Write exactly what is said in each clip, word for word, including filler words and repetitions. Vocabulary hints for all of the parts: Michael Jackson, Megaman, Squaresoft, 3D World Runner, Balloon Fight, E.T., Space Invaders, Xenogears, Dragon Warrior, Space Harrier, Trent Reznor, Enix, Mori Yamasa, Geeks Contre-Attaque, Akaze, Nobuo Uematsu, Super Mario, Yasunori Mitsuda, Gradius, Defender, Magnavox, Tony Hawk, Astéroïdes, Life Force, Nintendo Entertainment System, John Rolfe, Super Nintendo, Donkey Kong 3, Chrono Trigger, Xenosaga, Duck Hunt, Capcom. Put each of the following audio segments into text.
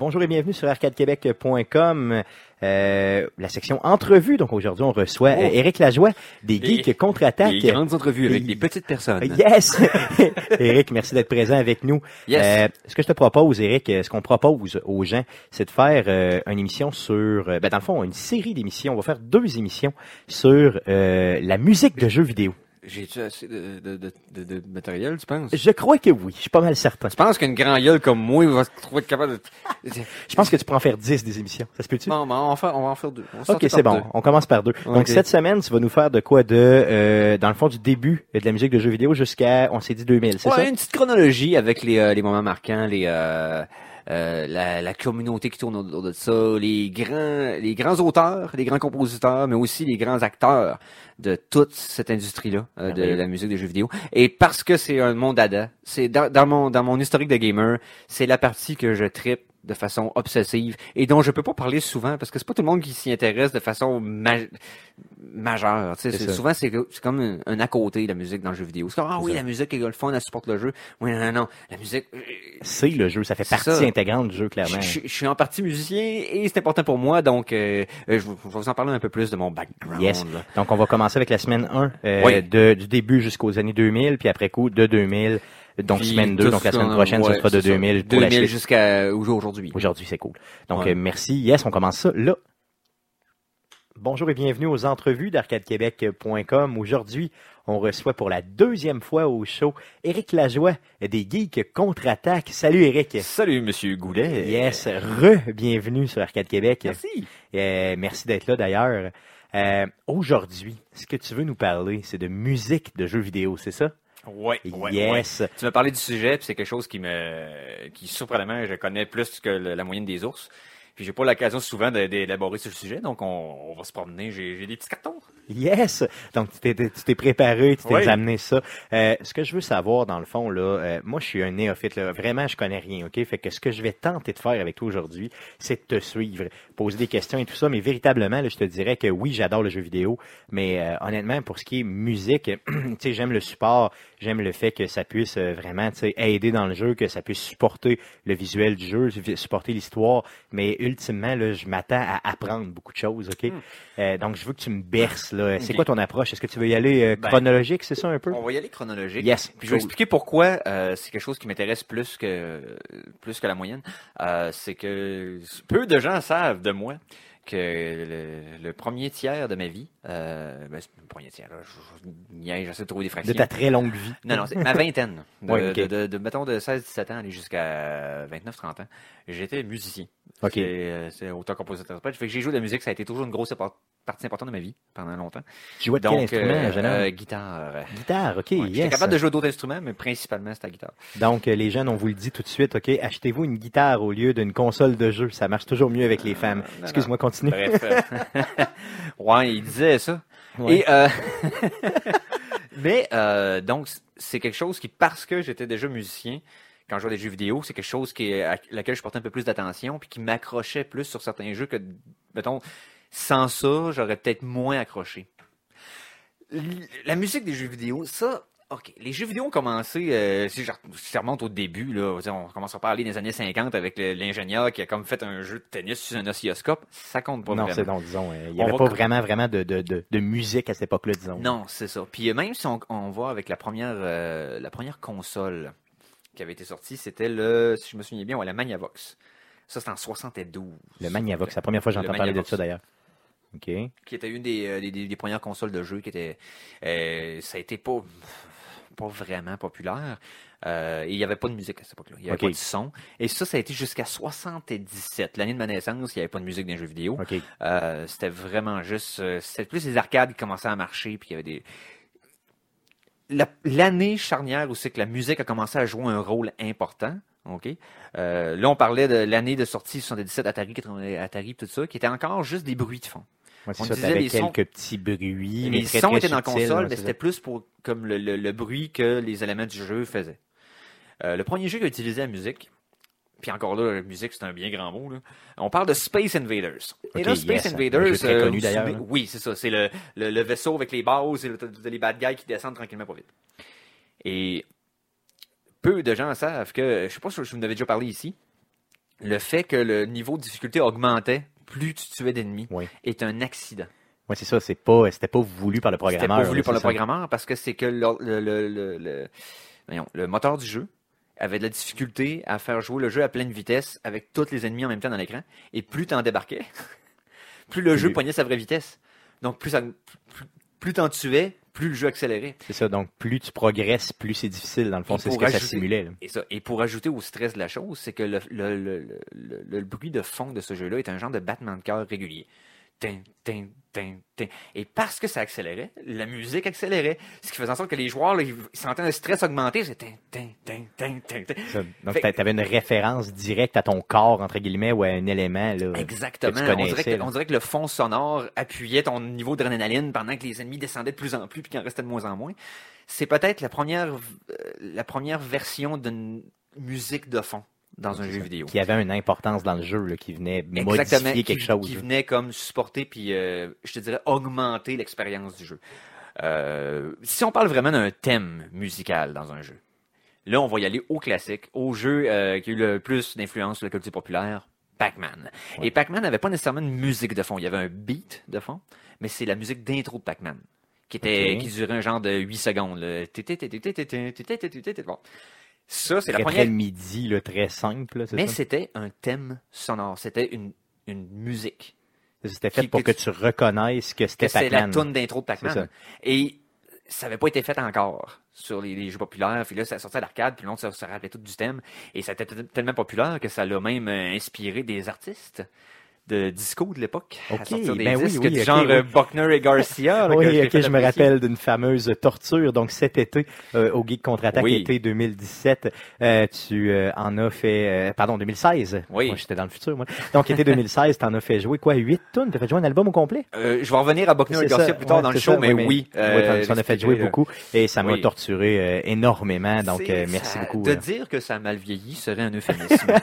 Bonjour et bienvenue sur Arcade Québec point com, euh, la section entrevue. Donc aujourd'hui, on reçoit oh. Éric Lajoie des Geeks Contre-Attaque. Des grandes entrevues avec des, des petites personnes. Yes! Éric, merci d'être présent avec nous. Yes. Euh, ce que je te propose, Éric, ce qu'on propose aux gens, c'est de faire euh, une émission sur... Euh, ben dans le fond, une série d'émissions. On va faire deux émissions sur euh, la musique de jeux vidéo. J'ai-tu assez de, de, de, de, de matériel, tu penses? Je crois que oui. Je suis pas mal certain. Je pense qu'une grande gueule comme moi va se trouver capable de... Je pense que tu peux en faire dix des émissions. Ça se peut-tu? Non, mais on va en faire deux. On OK, c'est bon. Deux. On commence par deux. Okay. Donc, cette semaine, tu vas nous faire de quoi de, euh, dans le fond, du début de la musique de jeux vidéo jusqu'à, on s'est dit, deux mille, c'est ouais, ça? Une petite chronologie avec les, euh, les moments marquants, les, euh, euh, la, la communauté qui tourne autour de ça, les grands, les grands auteurs, les grands compositeurs, mais aussi les grands acteurs de toute cette industrie-là, euh, de la musique des jeux vidéo. Et parce que c'est un mon dada, c'est dans, dans mon dans mon historique de gamer, c'est la partie que je trippe de façon obsessive et dont je peux pas parler souvent parce que c'est pas tout le monde qui s'y intéresse de façon ma- majeure. Tu sais, c'est c'est, souvent c'est, c'est comme un, un à côté la musique dans le jeu vidéo. C'est comme ah oui, ça. La musique est le fun, elle supporte le jeu. Oui, non, non, non, la musique c'est le jeu, ça fait partie ça. Intégrante du jeu clairement. Je, je, je suis en partie musicien et c'est important pour moi, donc euh, je, je vais vous en parler un peu plus de mon background. Yes. Donc on va commencer avec la semaine un euh, oui. de, du début jusqu'aux années deux mille, puis après coup de deux mille. Donc, puis semaine deux, donc la semaine prochaine, ça sera de deux mille. deux mille jusqu'à aujourd'hui. Aujourd'hui, c'est cool. Donc, ouais. euh, merci. Yes, on commence ça là. Bonjour et bienvenue aux entrevues d'Arcade Québec point com. Aujourd'hui, on reçoit pour la deuxième fois au show Éric Lajoie des Geeks Contre-Attaque. Salut Éric. Salut Monsieur Goulet. Yes, re-bienvenue sur Arcade Québec. Merci. Euh, merci d'être là d'ailleurs. Euh, aujourd'hui, ce que tu veux nous parler, c'est de musique de jeux vidéo, c'est ça? Oui, oui, yes. Ouais. Tu m'as parlé du sujet, puis c'est quelque chose qui me, qui surprenamment, je connais plus que le, la moyenne des ours. Puis j'ai pas l'occasion souvent d'élaborer sur le sujet, donc on, on va se promener. J'ai, j'ai des petits cartons. Yes. Donc tu t'es, tu t'es préparé, tu t'es oui. amené ça. Euh, ce que je veux savoir dans le fond là, euh, moi je suis un néophyte là, vraiment je connais rien, ok. Fait que ce que je vais tenter de faire avec toi aujourd'hui, c'est de te suivre, poser des questions et tout ça. Mais véritablement, là, je te dirais que oui, j'adore le jeu vidéo, mais euh, honnêtement pour ce qui est musique, tu sais, j'aime le support, j'aime le fait que ça puisse euh, vraiment, tu sais, aider dans le jeu, que ça puisse supporter le visuel du jeu, supporter l'histoire, mais une ultimement, là, je m'attends à apprendre beaucoup de choses, OK? Mm. Euh, donc, je veux que tu me berces, là. C'est okay. Quoi ton approche? Est-ce que tu veux y aller euh, chronologique, ben, c'est ça, un peu? On va y aller chronologique. Yes. Puis cool. Je vais expliquer pourquoi euh, c'est quelque chose qui m'intéresse plus que plus que la moyenne. Euh, c'est que peu de gens savent de moi que le, le premier tiers de ma vie, euh, ben, c'est le premier tiers, là, je, je, j'essaie de trouver des fractions. De ta très longue vie. Non, non, c'est ma vingtaine. De, ouais, okay. de, de, de, mettons, de seize à dix-sept ans, aller jusqu'à vingt-neuf à trente ans, j'étais musicien. OK. C'est, euh, c'est auteur-compositeur. Fait que j'ai joué de la musique, ça a été toujours une grosse part, partie importante de ma vie, pendant longtemps. Tu jouais de quel instrument, euh, jeune homme? Euh, guitare. Guitare, OK, ouais, yes. J'étais capable de jouer d'autres instruments, mais principalement, c'était la guitare. Donc, euh, les jeunes, on vous le dit tout de suite, OK, achetez-vous une guitare au lieu d'une console de jeu. Ça marche toujours mieux avec les femmes. Euh, non, Excuse-moi, non. continue. Bref. Euh... ouais, il disait ça. Ouais. Et, euh... mais, euh, donc, c'est quelque chose qui, parce que j'étais déjà musicien, quand je jouais à des jeux vidéo, c'est quelque chose qui est à laquelle je portais un peu plus d'attention puis qui m'accrochait plus sur certains jeux que, mettons, sans ça, j'aurais peut-être moins accroché. La musique des jeux vidéo, ça... OK, les jeux vidéo ont commencé, euh, si je remonte au début, là, on commence à parler des années cinquante avec le, l'ingénieur qui a comme fait un jeu de tennis sur un oscilloscope, ça compte pas non, vraiment. Non, c'est donc, disons, il euh, n'y avait pas va... vraiment vraiment de, de, de, de musique à cette époque-là, disons. Non, c'est ça. Puis euh, même si on, on voit avec la première, euh, la première console qui avait été sortie, c'était le, si je me souviens bien, ouais, la Magnavox. Ça, c'était en soixante-douze. Le Magnavox, c'est la première fois que j'entends parler de ça d'ailleurs. OK. Qui était une des, des, des premières consoles de jeu qui était... Euh, ça a été pas... pas vraiment populaire. Euh, il n'y avait pas de musique à cette époque-là. Il n'y avait okay. pas de son. Et ça, ça a été jusqu'à soixante-dix-sept. L'année de ma naissance, il n'y avait pas de musique dans les jeux vidéo. Okay. Euh, c'était vraiment juste... C'était plus les arcades qui commençaient à marcher, puis il y avait des... La, l'année charnière où c'est que la musique a commencé à jouer un rôle important. OK. Euh, là, on parlait de l'année de sortie soixante-dix-sept, Atari, Atari, tout ça, qui était encore juste des bruits de fond. Ouais, c'est on ça, disait les quelques sons, petits bruits, mais les très, sons très étaient subtils, dans la console, mais c'était ça. Plus pour comme le, le, le bruit que les éléments du jeu faisaient. Euh, le premier jeu qui a utilisé la musique, puis encore là, la musique c'est un bien grand mot. Là. On parle de Space Invaders. Okay, et là, Space yes, Invaders, un jeu très connu, euh, d'ailleurs, hein? Oui, c'est ça, c'est le, le, le vaisseau avec les bases et le, les bad guys qui descendent tranquillement pas vite. Et peu de gens savent que, je sais pas si je vous en avais déjà parlé ici. le fait que le niveau de difficulté augmentait plus tu tuais d'ennemis oui. est un accident. Oui, c'est ça. C'est pas, c'était pas voulu par le programmeur. C'était pas voulu par le programmeur parce que c'est que le, le, le, le, le, voyons, le moteur du jeu avait de la difficulté à faire jouer le jeu à pleine vitesse avec tous les ennemis en même temps dans l'écran. Et plus t'en débarquais, plus le plus... jeu pognait sa vraie vitesse. Donc, plus, ça, plus, plus t'en tuais, plus le jeu accélérait. C'est ça. Donc, plus tu progresses, plus c'est difficile. Dans le fond, et c'est ce que ajouter, ça simulait. Là. Et, ça, et pour ajouter au stress de la chose, c'est que le, le, le, le, le, le bruit de fond de ce jeu-là est un genre de battement de cœur régulier. Tin, tin, tin, tin. Et parce que ça accélérait, la musique accélérait, ce qui faisait en sorte que les joueurs là, ils sentaient un stress augmenté. C'est tin, tin, tin, tin, tin, tin. Ça, donc tu avais une référence directe à ton corps entre guillemets ou à un élément là, exactement. Que tu connaissais, on dirait que, là. on dirait que le fond sonore appuyait ton niveau d'adrénaline pendant que les ennemis descendaient de plus en plus puis qu'il en restait de moins en moins. C'est peut-être la première euh, la première version d'une musique de fond dans c'est un ça. Jeu vidéo. Qui avait une importance dans le jeu, là, qui venait Exactement, modifier quelque qui, chose. Qui venait comme supporter puis, euh, je te dirais, augmenter l'expérience du jeu. Euh, si on parle vraiment d'un thème musical dans un jeu, là, on va y aller au classique, au jeu euh, qui a eu le plus d'influence sur la culture populaire, Pac-Man. Ouais. Et Pac-Man n'avait pas nécessairement une musique de fond. Il y avait un beat de fond, mais c'est la musique d'intro de Pac-Man, qui, était, okay. qui durait un genre de huit secondes. Bon. Ça, c'est très, la première. Très midi, là, très simple. Là, c'est Mais ça? C'était un thème sonore. C'était une, une musique. C'était fait qui, pour que, que tu reconnaisses que c'était que Pac-Man. C'est la toune d'intro de Pac-Man. Et ça n'avait pas été fait encore sur les, les jeux populaires. Puis là, ça sortait à l'arcade, puis le monde se, se rappelait tout du thème. Et ça était tellement populaire que ça l'a même inspiré des artistes de disco de l'époque, okay, à sortir des ben disques, oui, oui, du okay, genre oui. Buckner et Garcia. Là, oui, ok, je me rappelle d'une fameuse torture. Donc cet été, euh, au Geeks Contre-Attaque oui. été deux mille dix-sept, euh, tu euh, en as fait... Euh, pardon, deux mille seize. Oui. Moi, j'étais dans le futur, moi. Donc été deux mille seize, t'en as fait jouer quoi, huit tunes? T'as fait jouer un album au complet? Euh, je vais en revenir à Buckner c'est et Garcia ça, plus tard ouais, dans le show, ça, mais, mais oui. Euh, oui, t'en as fait jouer euh, beaucoup et ça oui. m'a torturé euh, énormément. Donc euh, merci ça, beaucoup. De euh. dire que ça a mal vieilli serait un euphémisme.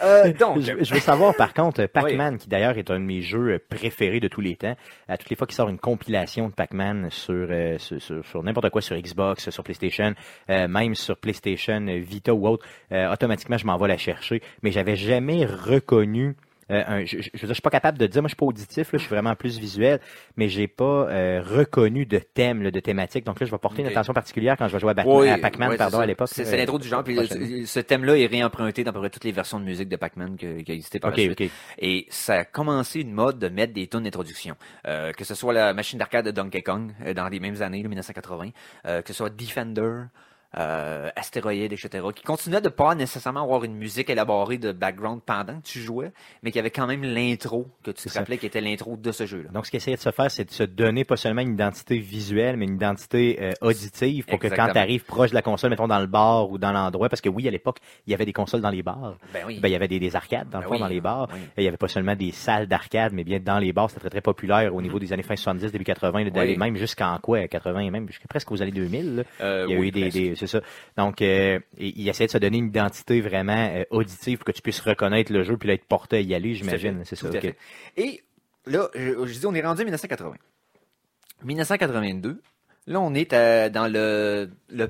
Euh, donc, je, je veux savoir par contre, Pac-Man, oui. qui d'ailleurs est un de mes jeux préférés de tous les temps, à toutes les fois qu'il sort une compilation de Pac-Man sur, euh, sur, sur, sur n'importe quoi, sur Xbox, sur PlayStation, euh, même sur PlayStation Vita ou autre, euh, automatiquement je m'en vais la chercher, mais j'avais jamais reconnu Euh, un, je, je, je, je suis pas capable de dire, moi je suis pas auditif, là, je suis vraiment plus visuel, mais j'ai pas euh, reconnu de thème, là, de thématique. Donc là, je vais porter okay. une attention particulière quand je vais jouer à, Batman, oui, à Pac-Man, oui, pardon, à l'époque. C'est, c'est l'intro euh, du genre, puis le, ce thème-là est réemprunté dans à peu près toutes les versions de musique de Pac-Man que, qui a existé par okay, la suite. Okay. Et ça a commencé une mode de mettre des tunes d'introduction. Euh, que ce soit la machine d'arcade de Donkey Kong, euh, dans les mêmes années, là, dix-neuf cent quatre-vingt, euh, que ce soit Defender, Euh, Astéroïdes, et cetera, qui continuait de pas nécessairement avoir une musique élaborée de background pendant que tu jouais, mais qui avait quand même l'intro que tu c'est te ça. rappelais qui était l'intro de ce jeu-là. Donc, ce qu'essayait de se faire, c'est de se donner pas seulement une identité visuelle, mais une identité euh, auditive pour Exactement. que quand tu arrives proche de la console, mettons dans le bar ou dans l'endroit, parce que oui, à l'époque, il y avait des consoles dans les bars. Ben oui. Ben, il y avait des, des arcades, dans ben le fond, oui. dans les bars. Oui. Il y avait pas seulement des salles d'arcade, mais bien dans les bars, c'était très, très populaire au niveau mmh. des années fin soixante-dix, début quatre-vingts, là, oui. même jusqu'en quoi, quatre-vingts et même jusqu'à presque aux années deux mille. Euh, il y a oui, eu des, des C'est ça. Donc, euh, il essaie de se donner une identité vraiment euh, auditive pour que tu puisses reconnaître le jeu puis là, être porté à y aller, j'imagine. C'est ça. Okay. Et là, je, je dis, on est rendu en dix-neuf cent quatre-vingts. dix-neuf cent quatre-vingt-deux, là, on est à, dans le, le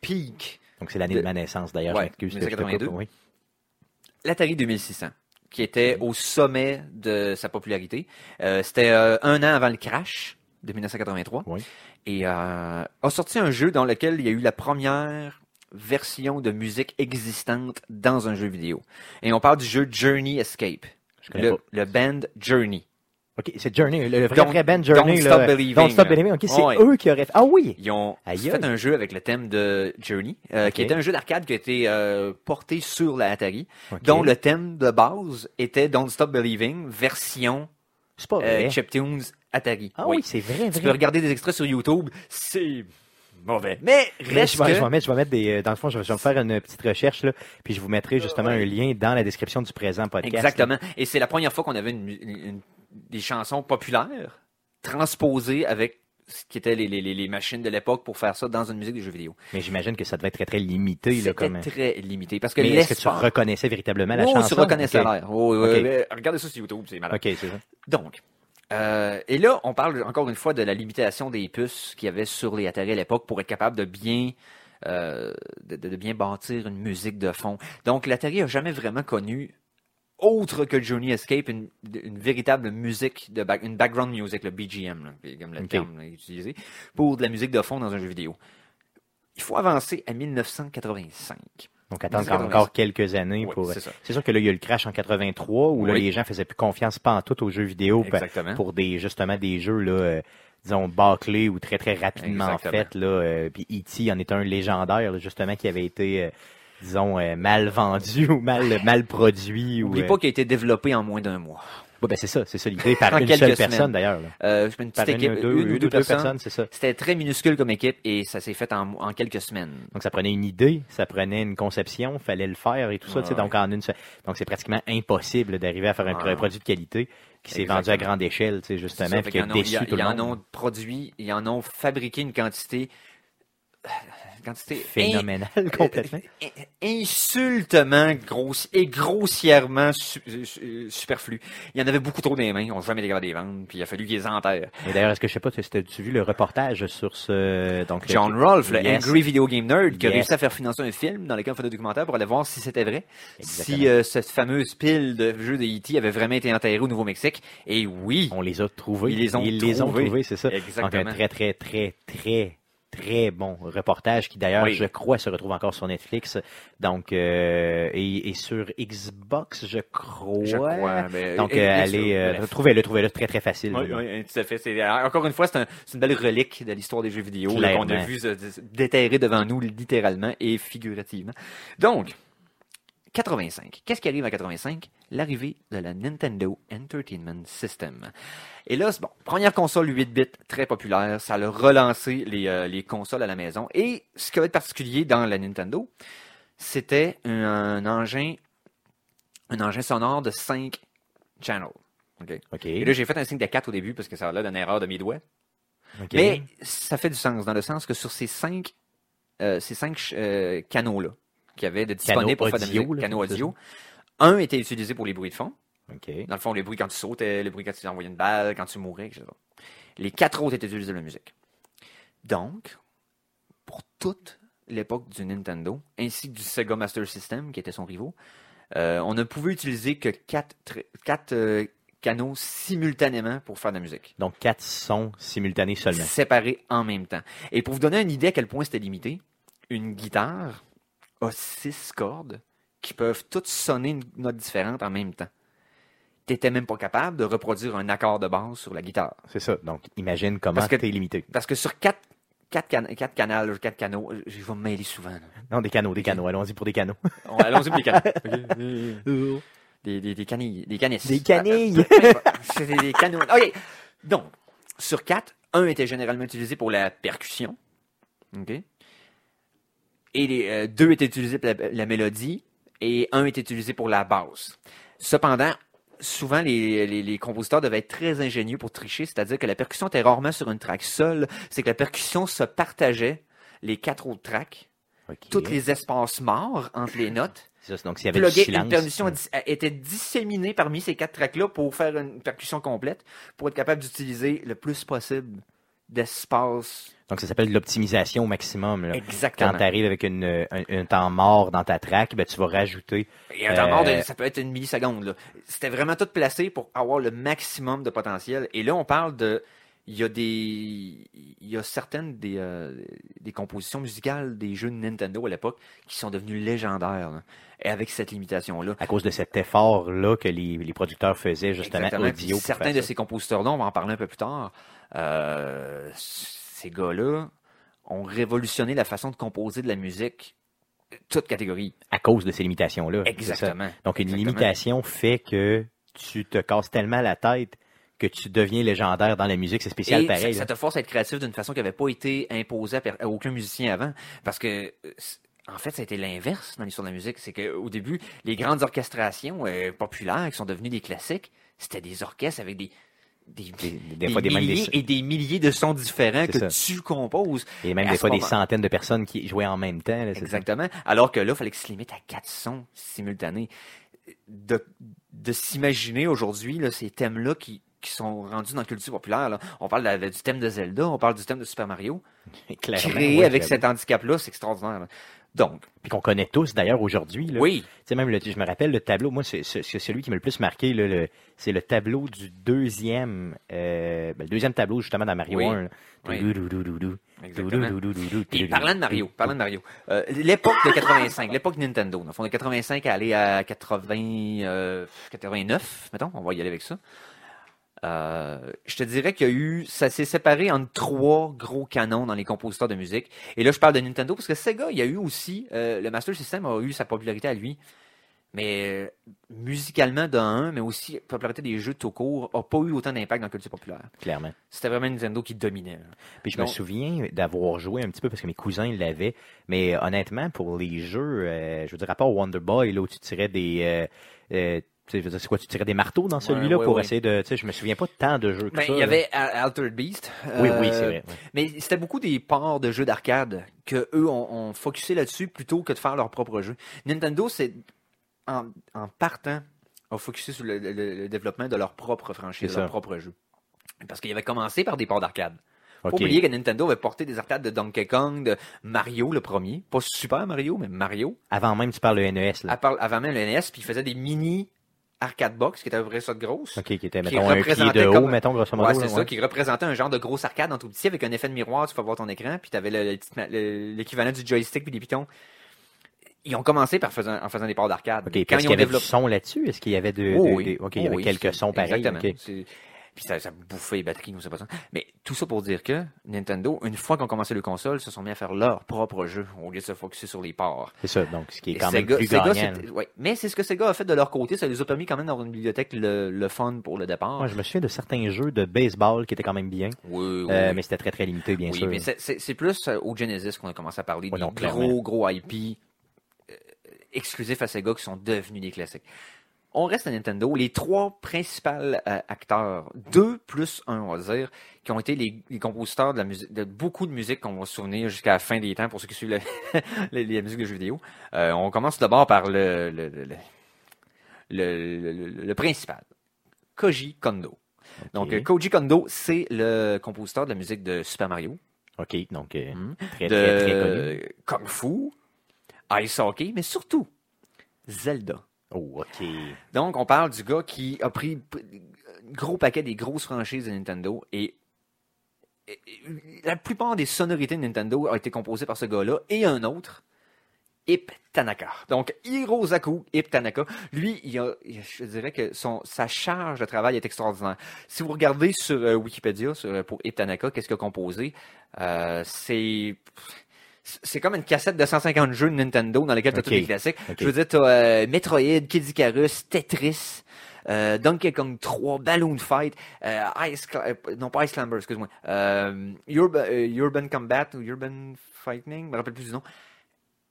pic. Donc, c'est l'année de, de ma naissance, d'ailleurs. Ouais, je dix-neuf cent quatre-vingt-deux. Je coupe, oui. L'Atari deux mille six cents, qui était au sommet de sa popularité. Euh, c'était euh, un an avant le crash de dix-neuf cent quatre-vingt-trois. Oui. Et euh, a sorti un jeu dans lequel il y a eu la première version de musique existante dans un jeu vidéo. Et on parle du jeu Journey Escape. Je connais le, pas. Le band Journey. OK, c'est Journey, le vrai, Don, vrai band Journey. Don't Stop le, Believing. Don't Stop Believing, OK, c'est oh, ouais. eux qui auraient fait. Ah oui! Ils ont Aïe. fait un jeu avec le thème de Journey, euh, okay. qui était un jeu d'arcade qui a été euh, porté sur la Atari, okay. dont le thème de base était Don't Stop Believing, version c'est pas vrai. Euh, Chiptunes Atari. Ah oui, oui c'est vrai, vrai. Tu peux regarder des extraits sur YouTube, c'est mauvais. Mais reste mais je, vais, que... je vais mettre, je vais mettre des, dans le fond, je vais, je vais me faire une petite recherche là, puis je vous mettrai justement euh, ouais. un lien dans la description du présent podcast. Exactement. Là. Et c'est la première fois qu'on avait une, une, une, des chansons populaires transposées avec ce qui étaient les, les, les machines de l'époque pour faire ça dans une musique de jeux vidéo. Mais j'imagine que ça devait être très, très limité. C'était là, comme... très limité. Parce que mais est-ce que tu reconnaissais véritablement la oh, chanson? Oui, tu reconnaissais okay. l'air. Oh, okay. euh, regardez ça sur YouTube, c'est malade. OK, c'est ça. Donc, euh, et là, on parle encore une fois de la limitation des puces qu'il y avait sur les Atari à l'époque pour être capable de bien... Euh, de, de bien bâtir une musique de fond. Donc, l'Atari n'a jamais vraiment connu autre que Journey Escape, une, une véritable musique, de back, une background music, le B G M, là, comme le okay. terme là, utilisé, pour de la musique de fond dans un jeu vidéo. Il faut avancer à dix-neuf cent quatre-vingt-cinq. Donc, attendre encore quelques années. Oui, pour. C'est, c'est sûr que là, il y a eu le crash en quatre-vingt-trois où oui. là, les gens faisaient plus confiance pantoute aux jeux vidéo Exactement. pour des justement des jeux, là, euh, disons, bâclés ou très, très rapidement Exactement. faits. Là, euh, puis E T en est un légendaire, là, justement, qui avait été... Euh, disons, euh, mal vendu ou mal, mal produit. N'oublie ou, euh... pas qu'il a été développé en moins d'un mois. Ouais, ben c'est ça, c'est ça l'idée, par une seule semaines. personne d'ailleurs. Euh, une petite par équipe, une, deux, une, une, deux, deux, deux personnes. personnes, c'est ça. C'était très minuscule comme équipe et ça s'est fait en, en quelques semaines. Donc ça prenait une idée, ça prenait une conception, fallait le faire et tout ça. Ah, ouais. Donc en une seule... donc c'est pratiquement impossible d'arriver à faire un ah, produit de qualité qui s'est exactement. vendu à grande échelle, tu sais, justement, puis qui a déçu tout le monde. Ils en ont produit, ils en ont fabriqué une quantité... quantité phénoménale in... complètement insultement grosse et grossièrement su... Su... superflue. Il y en avait beaucoup trop dans les mains, on jamais les garder vendre, puis il a fallu qu'ils les enterrent. Et d'ailleurs, est-ce que je sais pas si tu as vu le reportage sur ce donc John le... Rolfe, yes. Angry Video Game Nerd, qui yes. a réussi à faire financer un film dans lequel on fait un documentaire pour aller voir si c'était vrai, Exactement. si euh, cette fameuse pile de jeux de E T avait vraiment été enterrée au Nouveau-Mexique. Et oui, on les a trouvés, ils les ont ils trouvés, les ont trouvés, c'est ça. Exactement. Donc un très très très très très bon reportage qui d'ailleurs oui. je crois se retrouve encore sur Netflix donc euh, et, et sur Xbox je crois, je crois mais donc euh, allez euh, trouvez-le trouvez-le très très facile. Oui, oui, tout à fait, c'est, encore une fois c'est, un, c'est une belle relique de l'histoire des jeux vidéo qu'on a vu se déterrer devant nous littéralement et figurativement. Donc quatre-vingt-cinq. Qu'est-ce qui arrive en quatre-vingt-cinq? L'arrivée de la Nintendo Entertainment System. Et là, c'est bon, première console huit bits, très populaire. Ça a relancé les, euh, les consoles à la maison. Et ce qui va être particulier dans la Nintendo, c'était un, un engin un engin sonore de cinq channels. Okay? Okay. Et là, j'ai fait un signe de quatre au début parce que ça a l'air d'une erreur de mes doigts. Okay. Mais ça fait du sens, dans le sens que sur ces cinq, euh, ces cinq euh, canaux-là, qui avait de disponible pour faire de la musique, canaux audio. Un était utilisé pour les bruits de fond. Okay. Dans le fond, les bruits quand tu sautais, les bruits quand tu envoyais une balle, quand tu mourais, et cetera. Les quatre autres étaient utilisés pour la musique. Donc, pour toute l'époque du Nintendo, ainsi que du Sega Master System, qui était son rival, euh, on ne pouvait utiliser que quatre... quatre euh, canaux simultanément pour faire de la musique. Donc, quatre sons simultanés seulement. Séparés en même temps. Et pour vous donner une idée à quel point c'était limité, une guitare... a six cordes qui peuvent toutes sonner une note différente en même temps. Tu n'étais même pas capable de reproduire un accord de basse sur la guitare. C'est ça. Donc, imagine comment tu es limité. Parce que sur quatre, quatre, can- quatre canaux, quatre canaux, je vais me mêler souvent. Là. Non, des canaux, des canaux. Allons-y pour des canaux. On, allons-y pour des canaux. Okay. Des, des, des canilles. Des canisses. Des canilles. C'était des canaux. OK. Donc, sur quatre, un était généralement utilisé pour la percussion. OK. Et les, euh, deux étaient utilisés pour la, la mélodie et un était utilisé pour la basse. Cependant, souvent, les, les, les compositeurs devaient être très ingénieux pour tricher, c'est-à-dire que la percussion était rarement sur une track seule, c'est que la percussion se partageait les quatre autres tracks, okay. tous les espaces morts entre les notes. C'est ça, donc s'il y avait du silence, une percussion hein. était disséminée parmi ces quatre tracks-là pour faire une percussion complète, pour être capable d'utiliser le plus possible d'espace. Donc, ça s'appelle de l'optimisation au maximum. Là. Exactement. Quand tu arrives avec une, un, un temps mort dans ta track, ben, tu vas rajouter... Et un temps euh... mort, de, ça peut être une milliseconde. Là. C'était vraiment tout placé pour avoir le maximum de potentiel. Et là, on parle de... Il y a des... Il y a certaines des, euh, des compositions musicales des jeux de Nintendo à l'époque qui sont devenues légendaires. Là. Et avec cette limitation-là. À cause de cet effort-là que les, les producteurs faisaient, justement, Exactement. audio. Certains de ça. ces compositeurs-là, on va en parler un peu plus tard... Euh, ces gars-là ont révolutionné la façon de composer de la musique, toute catégorie. À cause de ces limitations-là. Exactement. Donc, une Exactement. limitation fait que tu te casses tellement la tête que tu deviens légendaire dans la musique. C'est spécial et pareil. Ça, ça te force à être créatif d'une façon qui n'avait pas été imposée à aucun musicien avant. Parce que... En fait, ça a été l'inverse dans l'histoire de la musique. C'est qu'au début, les grandes orchestrations euh, populaires qui sont devenues des classiques, c'était des orchestres avec des... Des, des, des, des, fois, des milliers des... et des milliers de sons différents c'est que ça. tu composes. Et même des fois moment. des centaines de personnes qui jouaient en même temps. Là, c'est Exactement. Ça. Alors que là, il fallait que ça se limite à quatre sons simultanés. De, de s'imaginer aujourd'hui là, ces thèmes-là qui, qui sont rendus dans la culture populaire. Là. On parle de, de, du thème de Zelda, on parle du thème de Super Mario. Créé ouais, avec cet handicap-là, c'est extraordinaire. Là. Donc, puis qu'on connaît tous d'ailleurs aujourd'hui. Là. Oui. Tu sais, même, le, je me rappelle le tableau, moi, c'est, c'est, c'est celui qui m'a le plus marqué, là, le, c'est le tableau du deuxième, euh, ben, le deuxième tableau justement dans Mario oui. un. Là. Oui. Exactement. Et parlant de Mario, parlant de Mario, euh, l'époque de quatre-vingt-cinq, l'époque Nintendo, dans le fond, de quatre-vingt-cinq à aller à quatre-vingts, euh, quatre-vingt-neuf, mettons, on va y aller avec ça. Euh, je te dirais qu'il y a eu, ça s'est séparé en trois gros canons dans les compositeurs de musique. Et là, je parle de Nintendo parce que Sega, il y a eu aussi, euh, le Master System a eu sa popularité à lui. Mais musicalement, d'un, mais aussi la popularité des jeux tout court n'a pas eu autant d'impact dans la culture populaire. Clairement. C'était vraiment Nintendo qui dominait. Puis je Donc, me souviens d'avoir joué un petit peu, parce que mes cousins ils l'avaient, mais honnêtement, pour les jeux, euh, je veux dire, à part Wonder Boy, là où tu tirais des... Euh, euh, Tu sais, c'est quoi, tu tirais des marteaux dans celui-là ouais, ouais, pour ouais. essayer de... Tu sais, je me souviens pas de tant de jeux que ben, ça. Il y là. avait Altered Beast. Euh, oui, oui, c'est vrai. Oui. Mais c'était beaucoup des ports de jeux d'arcade que eux ont, ont focusé là-dessus plutôt que de faire leur propre jeu. Nintendo, c'est en, en partant, a focusé sur le, le, le développement de leur propre franchise, leur propre jeu. Parce qu'il avait commencé par des ports d'arcade. Faut okay. oublier que Nintendo avait porté des arcades de Donkey Kong, de Mario le premier. Pas Super Mario, mais Mario. Avant même, tu parles le N E S. Là. Par, avant même le N E S, puis ils faisaient des mini... Arcade Box, qui était à peu près ça de grosse. OK, qui était, mettons, qui un pied de haut, comme... mettons, grosso modo. Ouais, c'est là, ça, ouais. qui représentait un genre de grosse arcade en tout petit, avec un effet de miroir, tu peux voir ton écran, puis t'avais le, le, le, l'équivalent du joystick puis des pitons. Ils ont commencé par faisant, en faisant des ports d'arcade. OK, quand est-ce ils ont qu'il y avait développé... du son là-dessus? Est-ce qu'il y avait de, oh, oui. de, de... OK, oh, il y avait oui, quelques sons pareils. Exactement. Okay. C'est... Puis ça, ça bouffait les batteries, nous, c'est pas ça. Mais tout ça pour dire que Nintendo, une fois qu'on commençait le console, se sont mis à faire leur propre jeu au lieu de se focusser sur les ports. C'est ça, donc ce qui est quand Et même Sega, plus Sega, gagnant. Ouais. Mais c'est ce que Sega a fait de leur côté, ça les a permis quand même d'avoir une bibliothèque le, le fun pour le départ. Moi, je me souviens de certains jeux de baseball qui étaient quand même bien, oui, oui. Euh, mais c'était très très limité, bien oui, sûr. Oui, mais c'est, c'est, c'est plus au Genesis qu'on a commencé à parler, ouais, des non, gros gros I P euh, exclusifs à Sega qui sont devenus des classiques. On reste à Nintendo. Les trois principaux euh, acteurs, deux plus un, on va dire, qui ont été les, les compositeurs de la musique, de beaucoup de musique qu'on va se souvenir jusqu'à la fin des temps pour ceux qui suivent la, la, la musique de jeux vidéo. Euh, on commence d'abord par le, le, le, le, le, le, le principal, Koji Kondo. Okay. Donc, euh, Koji Kondo, c'est le compositeur de la musique de Super Mario. OK, donc euh, mmh. très, de, très, très connu. Kung Fu, Ice Hockey, mais surtout Zelda. Oh, OK. Donc, on parle du gars qui a pris un gros paquet des grosses franchises de Nintendo et, et, et la plupart des sonorités de Nintendo ont été composées par ce gars-là et un autre, Ip Tanaka. Donc, Hirokazu Ip Tanaka, lui, il a, je dirais que son, sa charge de travail est extraordinaire. Si vous regardez sur euh, Wikipédia sur, pour Ip Tanaka, qu'est-ce qu'il a composé, euh, c'est... C'est comme une cassette de cent cinquante jeux de Nintendo dans lesquels t'as okay. tous les classiques. Okay. Je veux dire, t'as euh, Metroid, Kid Icarus, Tetris, euh, Donkey Kong trois, Balloon Fight, euh, Ice Cl- euh, non pas Ice Climber, excuse-moi, euh, Urba, euh, Urban Combat ou Urban Fighting, je me rappelle plus du nom.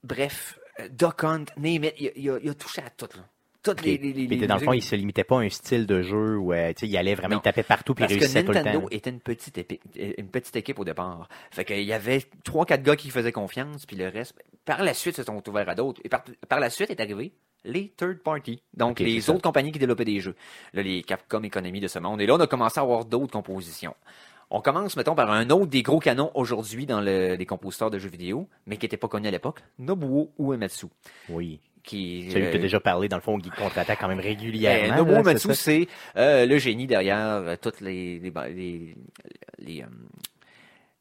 Bref, euh, Duck Hunt, name it, il a, il a touché à tout là. Toutes les, les, les, les dans le fond, il se limitait pas à un style de jeu où euh, il allait vraiment, non. il tapait partout puis il réussissait tout le temps. Parce que Nintendo était une petite, épi- une petite équipe au départ. Fait qu'il y avait trois quatre gars qui faisaient confiance, puis le reste, par la suite, se sont ouverts à d'autres. Et par, par la suite est arrivé les third parties, donc okay, les autres ça. compagnies qui développaient des jeux. Là, les Capcom Economy de ce monde. Et là, on a commencé à avoir d'autres compositions. On commence, mettons, par un autre des gros canons aujourd'hui dans le, les compositeurs de jeux vidéo, mais qui n'était pas connu à l'époque, Nobuo Uematsu. Oui. Qui, Celui euh, que tu as déjà parlé, dans le fond, Geeks Contre-Attaque quand même régulièrement. Nobuo Uematsu, c'est, c'est euh, le génie derrière euh, toutes les les, les, les, euh,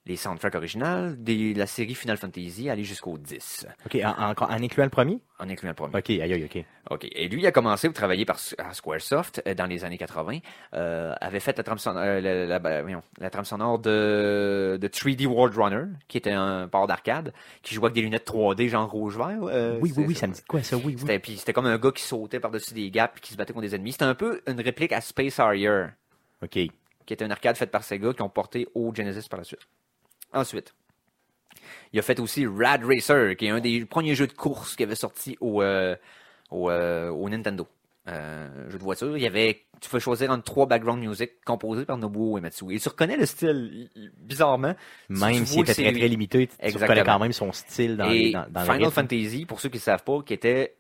les soundtracks originales de la série Final Fantasy, aller jusqu'au dix. OK, en, en, en incluant le premier? En incluant le premier. OK, aïe, aïe, OK. OK, et lui, il a commencé à travailler par, à Squaresoft euh, dans les années quatre-vingt, euh, avait fait la trame sonore, euh, la, la, la, la trame sonore de, de trois D World Runner, qui était un port d'arcade, qui jouait avec des lunettes trois D, genre rouge-vert. Euh, oui, oui, oui, ça, ça me dit quoi, ça, oui, oui. C'était, puis c'était comme un gars qui sautait par-dessus des gaps et qui se battait contre des ennemis. C'était un peu une réplique à Space Harrier. OK. Qui était une arcade faite par Sega, qui ont porté au Genesis par la suite. Ensuite, il a fait aussi Rad Racer, qui est un des premiers jeux de course qui avait sorti au, euh, au, euh, au Nintendo. Euh, jeu de voiture. Il y avait, tu peux choisir entre trois background music composés par Nobuo Uematsu. Et tu reconnais le style, bizarrement. Même s'il était très très limité, tu Exactement. reconnais quand même son style dans, Et dans, dans Final le rythme. Fantasy, pour ceux qui ne savent pas, qui était...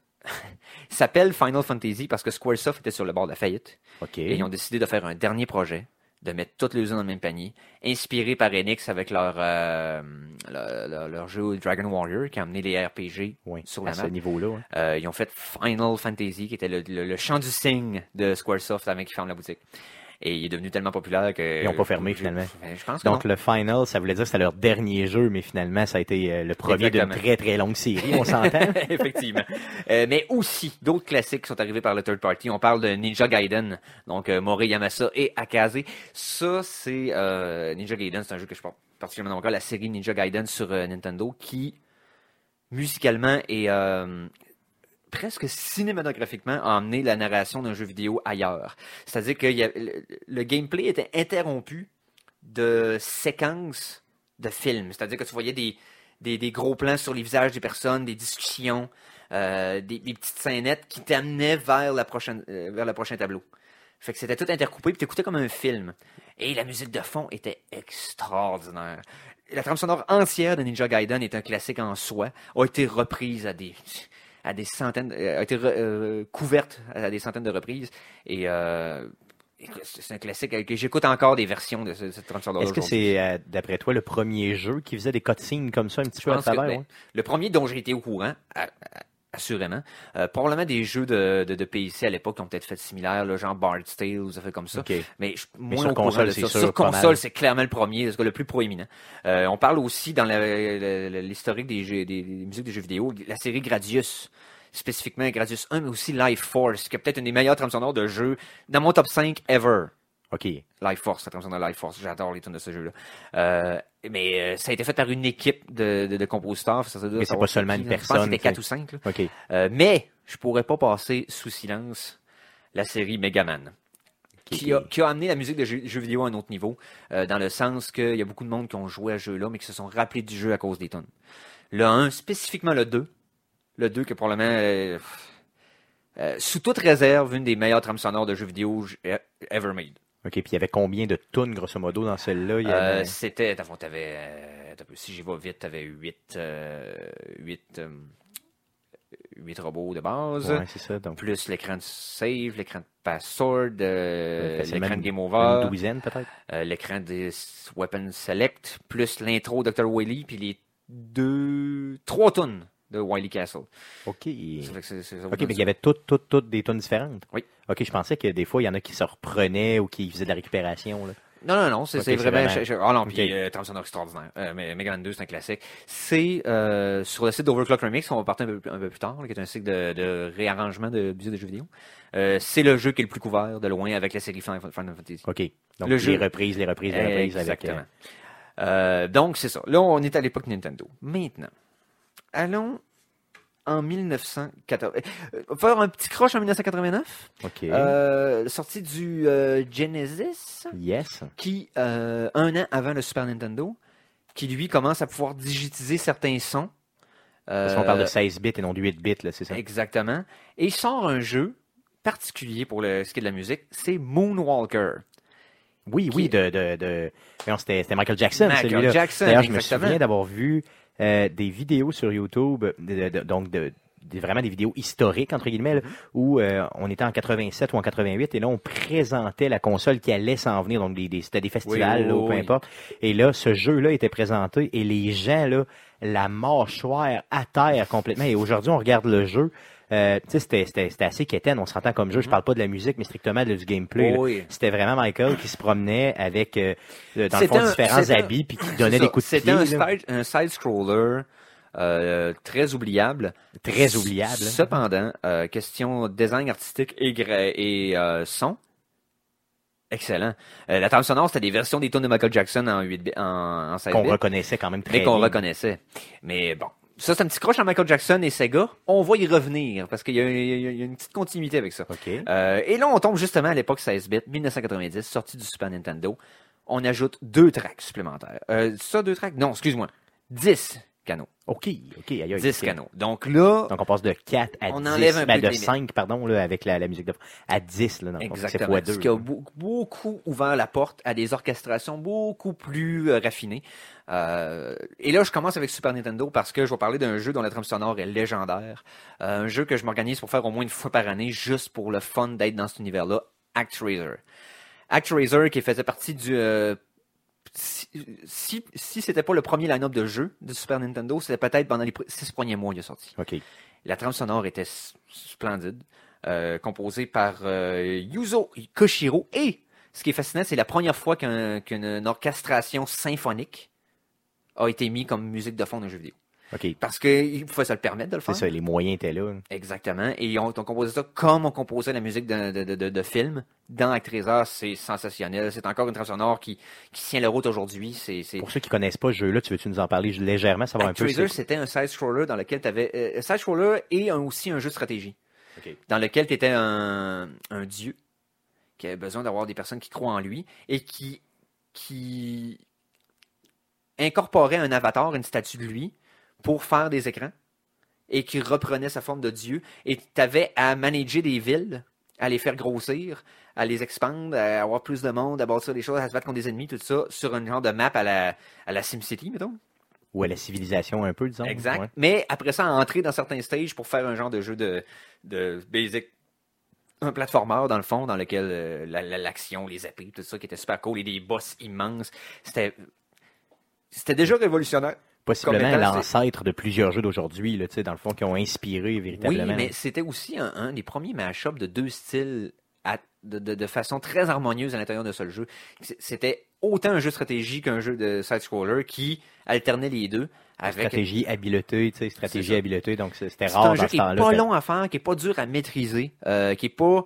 il s'appelle Final Fantasy parce que Squaresoft était sur le bord de la faillite. Okay. Et ils ont décidé de faire un dernier projet de mettre toutes les unes dans le même panier, inspiré par Enix avec leur, euh, leur, leur, leur jeu Dragon Warrior qui a amené les R P G oui, sur la map. À ce niveau-là. Ouais. Euh, ils ont fait Final Fantasy qui était le, le, le chant du cygne de Squaresoft avant qu'ils ferment la boutique. Et il est devenu tellement populaire que... Ils n'ont pas fermé, finalement. Je pense que Donc, non. Le final, ça voulait dire que c'était leur dernier jeu, mais finalement, ça a été le premier Exactement. D'une très, très longue série, on s'entend. Effectivement. euh, mais aussi, d'autres classiques qui sont arrivés par le third party. On parle de Ninja Gaiden, donc euh, Mori Yamasa et Akaze. Ça, c'est... Euh, Ninja Gaiden, c'est un jeu que je porte particulièrement encore, la série Ninja Gaiden sur euh, Nintendo, qui, musicalement, est... Euh, presque cinématographiquement a emmené la narration d'un jeu vidéo ailleurs. C'est-à-dire que y a, le, le gameplay était interrompu de séquences de films. C'est-à-dire que tu voyais des, des, des gros plans sur les visages des personnes, des discussions, euh, des, des petites scénettes qui t'amenaient vers, la prochaine, euh, vers le prochain tableau. Fait que c'était tout intercoupé, puis t'écoutais comme un film. Et la musique de fond était extraordinaire. La trame sonore entière de Ninja Gaiden est un classique en soi, a été reprise à des... à des centaines, a été euh, couverte à des centaines de reprises et euh, c'est un classique que j'écoute encore des versions de, ce, de cette trame sonore. Est-ce que c'est, euh, d'après toi, le premier jeu qui faisait des cutscenes comme ça un petit je peu à travers? Que, ben, ouais. Le premier dont j'ai été au courant, à, à, assurément. Euh, probablement des jeux de, de, de P C à l'époque qui ont peut-être fait similaire, là, genre Bard's Tale ou ça fait comme ça. Okay. Mais je, moins Mais sur au courant console, de ça. Sûr, sur console, c'est clairement le premier, c'est le plus proéminent. Euh, on parle aussi dans la, la, la, l'historique des jeux, des, des musiques des jeux vidéo, la série Gradius. Spécifiquement Gradius un, mais aussi Life Force, qui est peut-être une des meilleures trames sonores de jeu dans mon top cinq ever. OK. Life Force, la trame sonore de Life Force. J'adore les tunes de ce jeu-là. Euh, mais euh, ça a été fait par une équipe de, de, de compositeurs. Ça, ça doit mais c'est pas seulement une personne. Je pense que c'était quatre ou cinq. Là. OK. Euh, mais je pourrais pas passer sous silence la série Megaman. Okay. Qui, a, qui a amené la musique de jeux jeu vidéo à un autre niveau, euh, dans le sens qu'il y a beaucoup de monde qui ont joué à ce jeu-là, mais qui se sont rappelés du jeu à cause des tunes. Le un, spécifiquement le deux. Le deux que probablement... Euh, euh, sous toute réserve, une des meilleures trames sonores de jeux vidéo ever made. OK, puis il y avait combien de tunes, grosso modo, dans celle-là? Il y avait... euh, c'était, avant, t'avais, euh, si j'y vais vite, t'avais huit, euh, huit, euh, huit robots de base, ouais, c'est ça, donc... plus l'écran de save, l'écran de password, euh, ouais, l'écran de game over, une douzaine peut-être, euh, l'écran de weapon select, plus l'intro docteur Wily, puis les deux, trois tunes de Wily Castle. OK. C'est, c'est, c'est, OK, mais il y avait toutes, toutes, toutes des tunes différentes. Oui. OK, je pensais que des fois, il y en a qui se reprenaient ou qui faisaient de la récupération, là. Non, non, non, c'est, okay, c'est, c'est vraiment... Ah vraiment... oh, non, okay. Puis euh, trame sonore extraordinaire. Euh, mais Megaman deux, c'est un classique. C'est euh, sur le site d'Overclock Remix, on va partir un peu, un peu plus tard, là, qui est un site de, de réarrangement de musique de jeux vidéo. Euh, c'est le jeu qui est le plus couvert de loin avec la série Final Fantasy. OK. Donc, le les jeu... reprises, les reprises, les reprises. Exactement. Avec, euh... Euh, donc, c'est ça. Là, on est à l'époque Nintendo. Maintenant... Allons en dix-neuf cent quatre-vingt-neuf. On va faire un petit croche en dix-neuf cent quatre-vingt-neuf. OK. Euh, sortie du euh, Genesis. Yes. Qui, euh, un an avant le Super Nintendo, qui lui commence à pouvoir digitiser certains sons. Euh, Parce qu'on parle de seize bits et non de huit bits, là, c'est ça? Exactement. Et il sort un jeu particulier pour le, ce qui est de la musique, c'est Moonwalker. Oui, qui... oui, de. de, de... Non, c'était, c'était Michael Jackson, Michael celui-là. Michael Jackson, d'ailleurs, je exactement. me souviens d'avoir vu. Euh, des vidéos sur YouTube, de, de, donc de, de, vraiment des vidéos historiques, entre guillemets, là, où euh, on était en quatre-vingt-sept ou en quatre-vingt-huit, et là, on présentait la console qui allait s'en venir, donc des, des, c'était des festivals, oui, là, oui, ou peu oui. importe. Et là, ce jeu-là était présenté, et les gens, là, la mâchoire à terre complètement, et aujourd'hui, on regarde le jeu... Euh, tu sais, c'était, c'était, c'était assez quétaine, on s'entend comme jeu, je parle pas de la musique, mais strictement de, du gameplay. Oh oui. C'était vraiment Michael qui se promenait avec, euh, dans c'était le fond, un, différents habits, un, puis qui donnait des coups de c'était pied. C'était un, un side-scroller euh, très oubliable. Très oubliable. Cependant, euh, question design artistique et, et euh, son, excellent. Euh, la trame sonore, c'était des versions des tunes de Michael Jackson en, huit, en, en seize bits. Qu'on reconnaissait quand même très bien. Mais qu'on bien. reconnaissait. Mais bon. Ça, c'est un petit croche à Michael Jackson et Sega. On va y revenir parce qu'il y a, il y a, il y a une petite continuité avec ça. Okay. Euh, et là, on tombe justement à l'époque seize bits, dix-neuf cent quatre-vingt-dix, sortie du Super Nintendo. On ajoute deux tracks supplémentaires. Euh, ça, deux tracks? Non, excuse-moi. dix canaux. OK, OK. Aïe, aïe, dix okay. canaux. Donc là... Donc on passe de quatre à on dix. Enlève un ben, peu de cinq, pardon, là, avec la, la musique de... À dix, là, dans le fond. C'est fois deux. Ce qui a beaucoup ouvert la porte à des orchestrations beaucoup plus euh, raffinées. Euh, et là, je commence avec Super Nintendo parce que je vais parler d'un jeu dont la trame sonore est légendaire. Euh, un jeu que je m'organise pour faire au moins une fois par année, juste pour le fun d'être dans cet univers-là, ActRaiser. ActRaiser qui faisait partie du... Euh, si, si, si c'était pas le premier line-up de jeu de Super Nintendo, c'était peut-être pendant les six premiers mois qu'il est sorti. Okay. La trame sonore était splendide, euh, composée par euh, Yuzo Koshiro. Et ce qui est fascinant, c'est la première fois qu'un, qu'une orchestration symphonique a été mise comme musique de fond d'un jeu vidéo. Okay. Parce qu'il pouvait se le permettre de le faire. C'est ça, les moyens étaient là. Exactement. Et on, on composait ça comme on composait la musique de, de, de, de film. Dans ActRaiser, c'est sensationnel. C'est encore une trame sonore qui, qui tient la route aujourd'hui. C'est, c'est... Pour ceux qui ne connaissent pas ce jeu-là, tu veux-tu nous en parler légèrement, savoir un peu? ActRaiser, c'était un side-scroller dans lequel tu avais... Euh, side-scroller et un, aussi un jeu de stratégie. Okay. Dans lequel tu étais un, un dieu qui avait besoin d'avoir des personnes qui croient en lui et qui, qui incorporait un avatar, une statue de lui, pour faire des écrans, et qui reprenait sa forme de dieu, et tu avais à manager des villes, à les faire grossir, à les expandre, à avoir plus de monde, à bâtir des choses, à se battre contre des ennemis, tout ça, sur un genre de map à la, à la SimCity, mettons. Ou à la civilisation un peu, disons. Exact. Ouais. Mais après ça, entrer dans certains stages pour faire un genre de jeu de, de basic, un platformer, dans le fond, dans lequel euh, la, la, l'action, les épées, tout ça, qui était super cool, et des boss immenses. C'était, c'était déjà révolutionnaire. Possiblement l'ancêtre de plusieurs jeux d'aujourd'hui, là, tu sais, dans le fond, qui ont inspiré véritablement. Oui, mais c'était aussi un, un des premiers mash-ups de deux styles à, de, de, de façon très harmonieuse à l'intérieur d'un seul jeu. C'était autant un jeu de stratégie qu'un jeu de side-scroller qui alternait les deux. Avec... Stratégie, habileté, tu sais, stratégie, habileté, donc c'était c'est rare dans ce temps-là. C'est un jeu qui n'est pas long à faire, qui n'est pas dur à maîtriser, euh, qui n'est pas...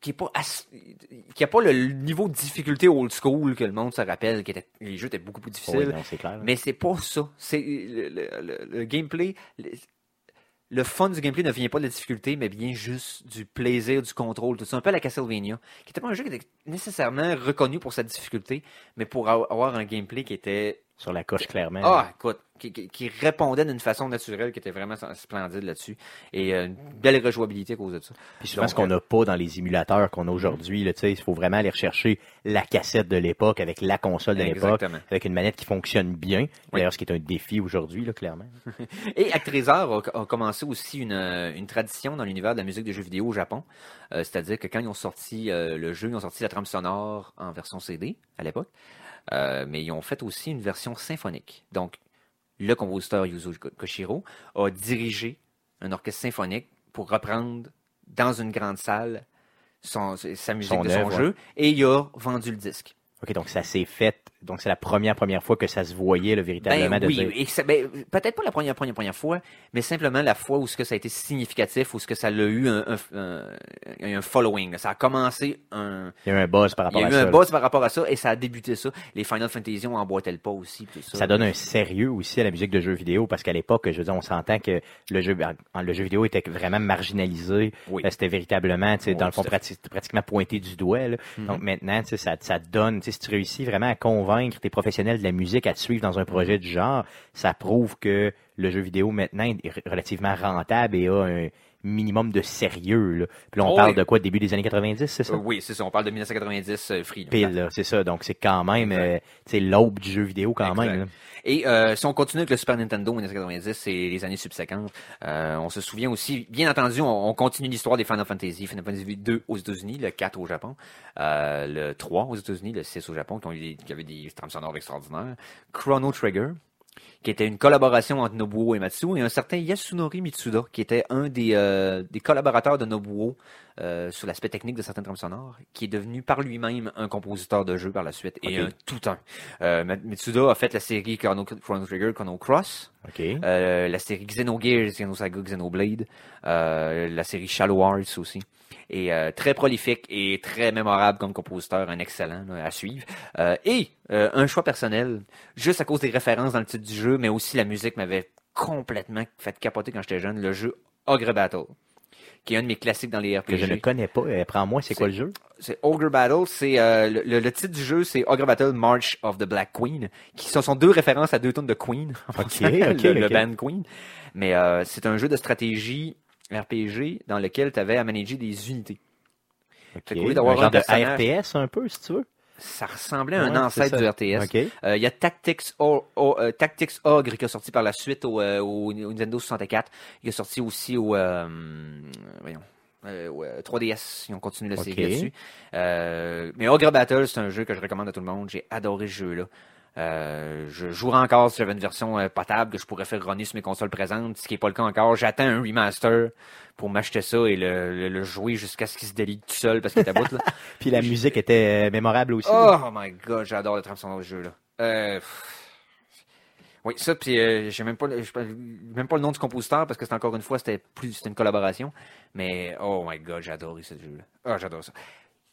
qui n'a pas, ass... pas le niveau de difficulté old school que le monde se rappelle, qui était... les jeux étaient beaucoup plus difficiles. Oui, non, c'est clair, mais c'est pas ça. C'est le, le, le gameplay, le... le fun du gameplay ne vient pas de la difficulté, mais bien juste du plaisir, du contrôle, tout ça. Un peu à la Castlevania, qui n'était pas un jeu qui était nécessairement reconnu pour sa difficulté, mais pour avoir un gameplay qui était... Sur la coche, clairement. Ah, écoute, qui, qui, qui répondait d'une façon naturelle qui était vraiment splendide là-dessus. Et euh, une belle rejouabilité à cause de ça. Puis souvent, donc, ce qu'on n'a pas dans les émulateurs qu'on a aujourd'hui, tu sais, il faut vraiment aller rechercher la cassette de l'époque avec la console de exactement. l'époque, avec une manette qui fonctionne bien. Oui. D'ailleurs, ce qui est un défi aujourd'hui, là, clairement. Et ActRaiser a, a commencé aussi une, une tradition dans l'univers de la musique de jeux vidéo au Japon. Euh, c'est-à-dire que quand ils ont sorti euh, le jeu, ils ont sorti la trame sonore en version C D à l'époque. Euh, mais ils ont fait aussi une version symphonique. Donc, le compositeur Yuzo Koshiro a dirigé un orchestre symphonique pour reprendre dans une grande salle son, sa musique son de son oeuvre, jeu, ouais. Et il a vendu le disque. OK, donc ça s'est fait, donc c'est la première première fois que ça se voyait, là, véritablement. Ben, oui, de... et ça, ben, peut-être pas la première, première première fois, mais simplement la fois où ce que ça a été significatif, où ce que ça a eu un, un, un, un following. Ça a commencé un... Il y a eu un buzz par rapport à ça. Il y a eu un là. buzz par rapport à ça, et ça a débuté ça. Les Final Fantasy ont emboîté le pas aussi. Tout ça. Ça donne un sérieux aussi à la musique de jeux vidéo, parce qu'à l'époque, je veux dire, on s'entend que le jeu, le jeu vidéo était vraiment marginalisé. Oui. Là, c'était véritablement, tu sais, oui, dans le fond, prati- pratiquement pointé du doigt. Là. Mm-hmm. Donc maintenant, tu sais, ça, ça donne... Si tu réussis vraiment à convaincre tes professionnels de la musique à te suivre dans un projet du genre, ça prouve que le jeu vidéo maintenant est relativement rentable et a un minimum de sérieux. Là. Puis là, on oh, parle oui. de quoi, début des années quatre-vingt-dix, c'est ça? Euh, oui, c'est ça, on parle de dix-neuf cent quatre-vingt-dix, euh, free. Pile, là, c'est ça, donc c'est quand même euh, l'aube du jeu vidéo quand exact. même. Là. Et euh, si on continue avec le Super Nintendo dix-neuf cent quatre-vingt-dix et les années subséquentes, euh, on se souvient aussi, bien entendu, on, on continue l'histoire des Final Fantasy, Final Fantasy deux aux États-Unis, le quatre au Japon, euh, le trois aux États-Unis, le six au Japon, qui, ont eu des, qui avaient des trames sonores extraordinaires, Chrono Trigger, qui était une collaboration entre Nobuo Uematsu et un certain Yasunori Mitsuda, qui était un des, euh, des collaborateurs de Nobuo euh, sur l'aspect technique de certaines trames sonores, qui est devenu par lui-même un compositeur de jeu par la suite, et okay. un tout-un. Euh, Mitsuda a fait la série Chrono, Chrono Trigger, Chrono Cross, okay. euh, la série Xenogears, Xenosaga, Xenoblade, euh, la série Shallow Hearts aussi. Et euh, très prolifique et très mémorable comme compositeur, un excellent là, à suivre. Euh, et euh, un choix personnel, juste à cause des références dans le titre du jeu, mais aussi la musique m'avait complètement fait capoter quand j'étais jeune, le jeu Ogre Battle, qui est un de mes classiques dans les R P G. Que je ne connais pas, prends-moi, c'est, c'est quoi le jeu? C'est Ogre Battle, c'est euh, le, le titre du jeu, c'est Ogre Battle March of the Black Queen, qui ce sont deux références à deux tunes de Queen, okay, okay, le, le okay. band Queen. Mais euh, c'est un jeu de stratégie R P G dans lequel tu avais à manager des unités. Okay. Fait d'avoir un genre un de personnage... R T S un peu, si tu veux. Ça ressemblait à ouais, un ancêtre du R T S. Il okay. euh, y a Tactics, o- o- uh, Tactics Ogre qui est sorti par la suite au, euh, au Nintendo soixante-quatre. Il est sorti aussi au... Euh, voyons, Euh, ouais, trois D S, ils ont continué la série okay. là-dessus. Euh, mais Ogre Battle, c'est un jeu que je recommande à tout le monde. J'ai adoré ce jeu-là. Euh, je jouerai encore si j'avais une version euh, potable que je pourrais faire runner sur mes consoles présentes, ce qui n'est pas le cas encore. J'attends un remaster pour m'acheter ça et le, le, le jouer jusqu'à ce qu'il se délite tout seul parce qu'il est à bout. Là. Puis la je... musique était euh, mémorable aussi. Oh, oh my god, j'adore le trame sonore de ce jeu-là. Euh, oui, ça, puis euh, j'ai même pas, le, même pas le nom du compositeur parce que c'était encore une fois, c'était, plus, c'était une collaboration. Mais oh my god, j'ai adoré ce jeu-là. Ah, oh, j'adore ça.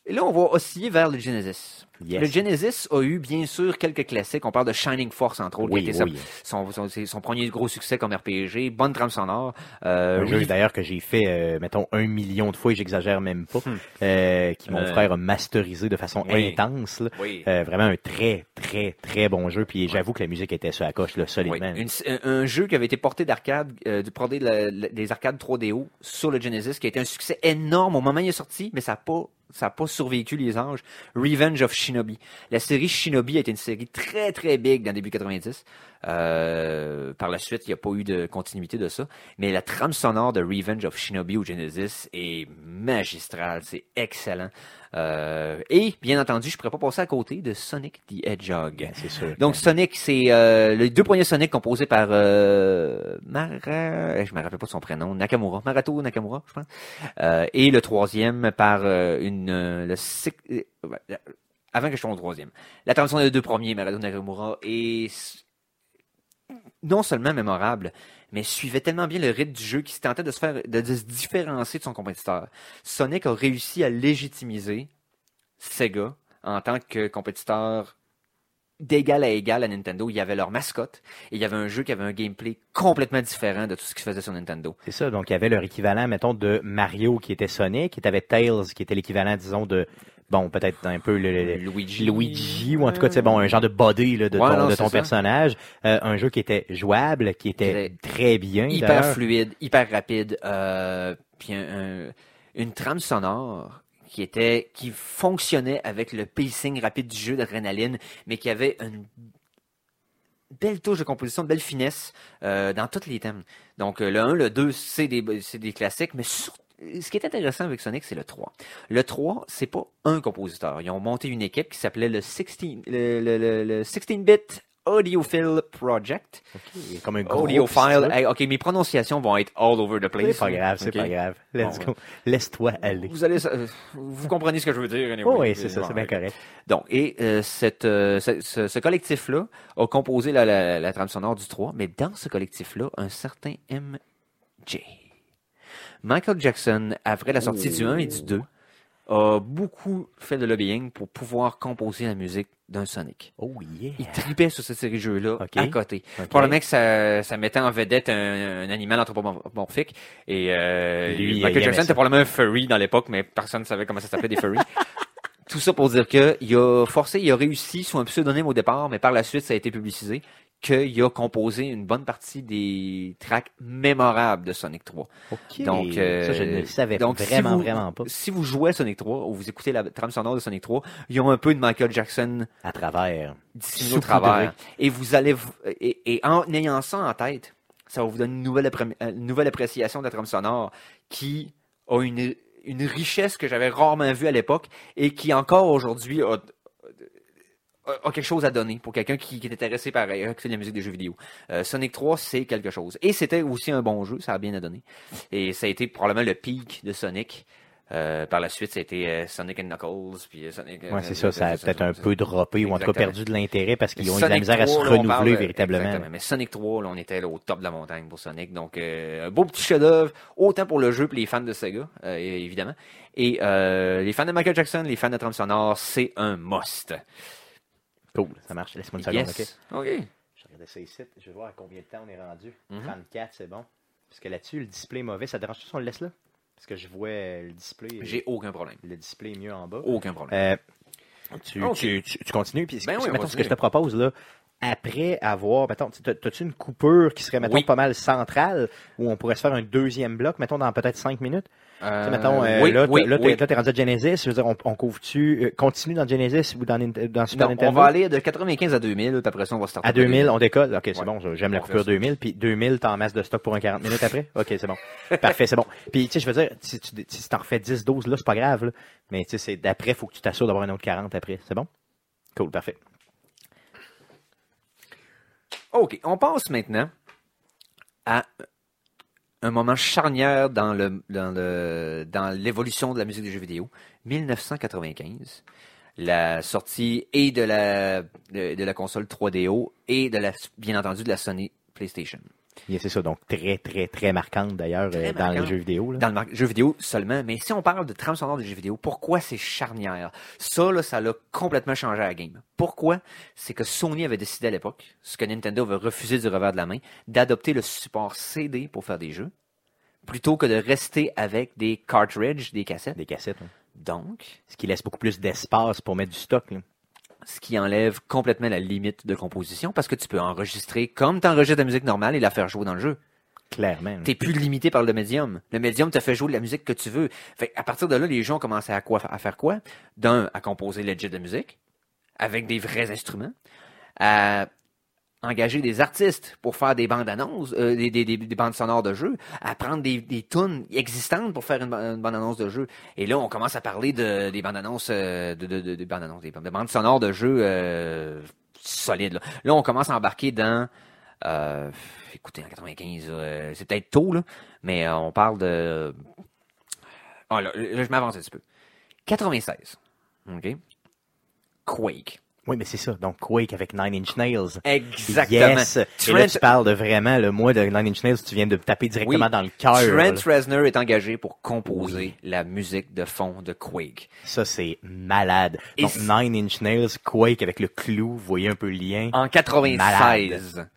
Et là, on va osciller vers le Genesis. Yes. Le Genesis a eu, bien sûr, quelques classiques. On parle de Shining Force, entre autres, oui, qui était oui. son, son, son premier gros succès comme R P G. Bonne trame sonore. Euh, un jeu, d'ailleurs, que j'ai fait, euh, mettons, un million de fois, et j'exagère même pas, hmm. euh, qui mon euh... frère a masterisé de façon oui. intense. Oui. Euh, vraiment un très, très, très bon jeu. Puis j'avoue que la musique était sur la coche, là, solidement. Oui. Une, un jeu qui avait été porté d'arcade, euh, porté de la, des arcades trois D O sur le Genesis, qui a été un succès énorme au moment où il est sorti, mais ça n'a pas... ça n'a pas survécu les âges. Revenge of Shinobi. La série Shinobi a été une série très, très big dans le début quatre-vingt-dix. Euh, par la suite, il n'y a pas eu de continuité de ça. Mais la trame sonore de Revenge of Shinobi au Genesis est magistrale. C'est excellent. Euh, et, bien entendu, je ne pourrais pas passer à côté de Sonic the Hedgehog. C'est sûr. Donc, Sonic, c'est euh, les deux premiers Sonic composés par euh, Mara... je ne me rappelle pas de son prénom. Nakamura. Marato Nakamura, je pense. Euh, et le troisième par euh, une Une, le six, euh, avant que je tombe au troisième. La transition des deux premiers, Marato Nakamura, est non seulement mémorable, mais suivait tellement bien le rythme du jeu qu'il se tentait de se, faire, de, de se différencier de son compétiteur. Sonic a réussi à légitimiser Sega en tant que compétiteur d'égal à égal à Nintendo. Il y avait leur mascotte et il y avait un jeu qui avait un gameplay complètement différent de tout ce qu'ils faisaient sur Nintendo. C'est ça, donc il y avait leur équivalent, mettons, de Mario qui était Sonic, et t'avais Tails qui était l'équivalent, disons, de, bon, peut-être un peu le, le Luigi. Luigi, ou en tout cas, tu sais, bon, un genre de body là, de ouais, ton, non, de ton personnage. Euh, un jeu qui était jouable, qui était très bien. Hyper d'ailleurs. Fluide, hyper rapide, euh, puis un, un, une trame sonore qui était, qui fonctionnait avec le pacing rapide du jeu d'adrénaline, mais qui avait une belle touche de composition, une belle finesse euh, dans tous les thèmes. Donc, le un, le deux, c'est des, c'est des classiques, mais surtout, ce qui est intéressant avec Sonic, c'est le trois. Le trois, c'est pas un compositeur. Ils ont monté une équipe qui s'appelait le seize, le, le, le, le seize-bit Audiophile Project. Okay, comme un gros Audiophile. Hey, ok, mes prononciations vont être all over the place. C'est pas grave, c'est okay. pas grave. Let's bon, go. Laisse-toi aller. Vous allez, vous comprenez ce que je veux dire. Anyway. Oh oui, c'est ça, c'est bien correct. Donc, et euh, cette, euh, ce, ce, ce collectif-là a composé la, la, la trame sonore du trois, mais dans ce collectif-là, un certain M J. Michael Jackson, après la sortie Ooh. du un et du deux, a beaucoup fait de lobbying pour pouvoir composer la musique d'un Sonic. Oh yeah! Il tripait sur cette série de jeux-là, okay. à côté. Okay. Probablement que ça, ça mettait en vedette un, un animal anthropomorphique. Et euh, Lui, Michael Jackson était probablement un furry dans l'époque, mais personne ne savait comment ça s'appelait des furries. Tout ça pour dire que il a forcé, il a réussi sous un pseudonyme au départ, mais par la suite, ça a été publicisé, qu'il a composé une bonne partie des tracks mémorables de Sonic trois. Okay. Donc, euh, ça, je ne le savais donc vraiment, si vous, vraiment pas. Si vous jouez à Sonic trois ou vous écoutez la trame sonore de Sonic trois, ils ont un peu de Michael Jackson à travers, dissimulé au travers. Et vous allez, et, et en ayant ça en tête, ça va vous donner une nouvelle, une nouvelle appréciation de la trame sonore qui a une une richesse que j'avais rarement vue à l'époque et qui encore aujourd'hui a, a, a quelque chose à donner pour quelqu'un qui, qui est intéressé par euh, la musique des jeux vidéo. Euh, Sonic trois, c'est quelque chose. Et c'était aussi un bon jeu, ça a bien à donner. Et ça a été probablement le pic de Sonic. Euh, par la suite, ça a été euh, Sonic and Knuckles. Puis, euh, Sonic, ouais, c'est euh, ça, ça a peut-être un peu droppé exactement. Ou en tout cas perdu de l'intérêt parce qu'ils ont eu de la misère trois, à se là, renouveler parle, véritablement. Exactement. Mais Sonic trois, là, on était là, au top de la montagne pour Sonic. Donc, euh, un beau petit chef-d'œuvre, autant pour le jeu que les fans de Sega, euh, évidemment. Et euh, les fans de Michael Jackson, les fans de trame sonore, c'est un must. Cool, ça marche. Laisse-moi une seconde, yes. OK? OK. Je regardais ça ici, je vais voir à combien de temps on est rendu. Mm-hmm. trente-quatre, c'est bon. Parce que là-dessus, le display est mauvais. Ça dérange-tu si on le laisse là? Parce que je vois le display. J'ai aucun problème. Le display est mieux en bas. Aucun problème. Euh, tu, okay. tu, tu, tu continues. Puis ben oui, mettons, ce que je te propose, là, après avoir, mettons, t'as-tu une coupure qui serait, mettons, oui. pas mal centrale, où on pourrait se faire un deuxième bloc, mettons, dans peut-être cinq minutes? Euh, mettons, euh, oui, là, oui, là, oui. T'es, là, t'es rendu à Genesis, je veux dire, on, on couvre-tu, euh, continue dans Genesis ou dans, dans Super non, Nintendo? On va aller de quatre-vingt-quinze à deux mille, après ça, on va starter. À deux mille, deux mille. On décolle? Ok, c'est ouais. bon, j'aime on la coupure deux mille, puis deux mille, t'en masses de stock pour un quarante minutes après? Ok, c'est bon. Parfait, c'est bon. Puis, tu sais, je veux dire, si, tu, si t'en refais dix, douze, là, c'est pas grave, là. Mais, tu sais, c'est d'après, faut que tu t'assures d'avoir un autre quarante après. C'est bon? Cool, parfait. Ok, on passe maintenant à un moment charnière dans le dans le dans l'évolution de la musique des jeux vidéo, mille neuf cent quatre-vingt-quinze, la sortie et de la de, de la console trois D O et de la bien entendu de la Sony PlayStation. Yeah, c'est ça, donc très très très marquante d'ailleurs très euh, dans marquante. Les jeux vidéo là. Dans le mar- jeu vidéo seulement, mais si on parle de trame sonore des jeux vidéo, pourquoi c'est charnière? Ça là, ça l'a complètement changé à la game. Pourquoi? C'est que Sony avait décidé à l'époque, ce que Nintendo avait refusé du revers de la main, d'adopter le support C D pour faire des jeux, plutôt que de rester avec des cartridges, des cassettes. Des cassettes, hein. Donc, ce qui laisse beaucoup plus d'espace pour mettre du stock là. Ce qui enlève complètement la limite de composition parce que tu peux enregistrer comme tu enregistres la musique normale et la faire jouer dans le jeu. Clairement. T'es plus limité par le médium. Le médium te fait jouer de la musique que tu veux. Fait, à partir de là, les gens ont commencé à, quoi, à faire quoi? D'un, à composer legit de musique avec des vrais instruments, à engager des artistes pour faire des bandes annonces, euh, des, des, des, des bandes sonores de jeu, à prendre des, des tunes existantes pour faire une, une bande annonce de jeu. Et là, on commence à parler de des bandes annonces, euh, de, de, de, de bandes annonces, des bandes, de bandes sonores de jeu euh, solides. Là. là, on commence à embarquer dans, euh, écoutez, en quatre-vingt-quinze, euh, c'est peut-être tôt là, mais euh, on parle de, oh là, là, je m'avance un petit peu. quatre-vingt-seize, ok, Quake. Oui, mais c'est ça. Donc, Quake avec Nine Inch Nails. Exactement. Yes. Trent... Et là, tu parles de vraiment le mois de Nine Inch Nails, tu viens de taper directement oui. dans le cœur. Trent Reznor est engagé pour composer oui. la musique de fond de Quake. Ça, c'est malade. Et donc, c'est... Nine Inch Nails, Quake avec le clou, vous voyez un peu le lien. En quatre-vingt-seize,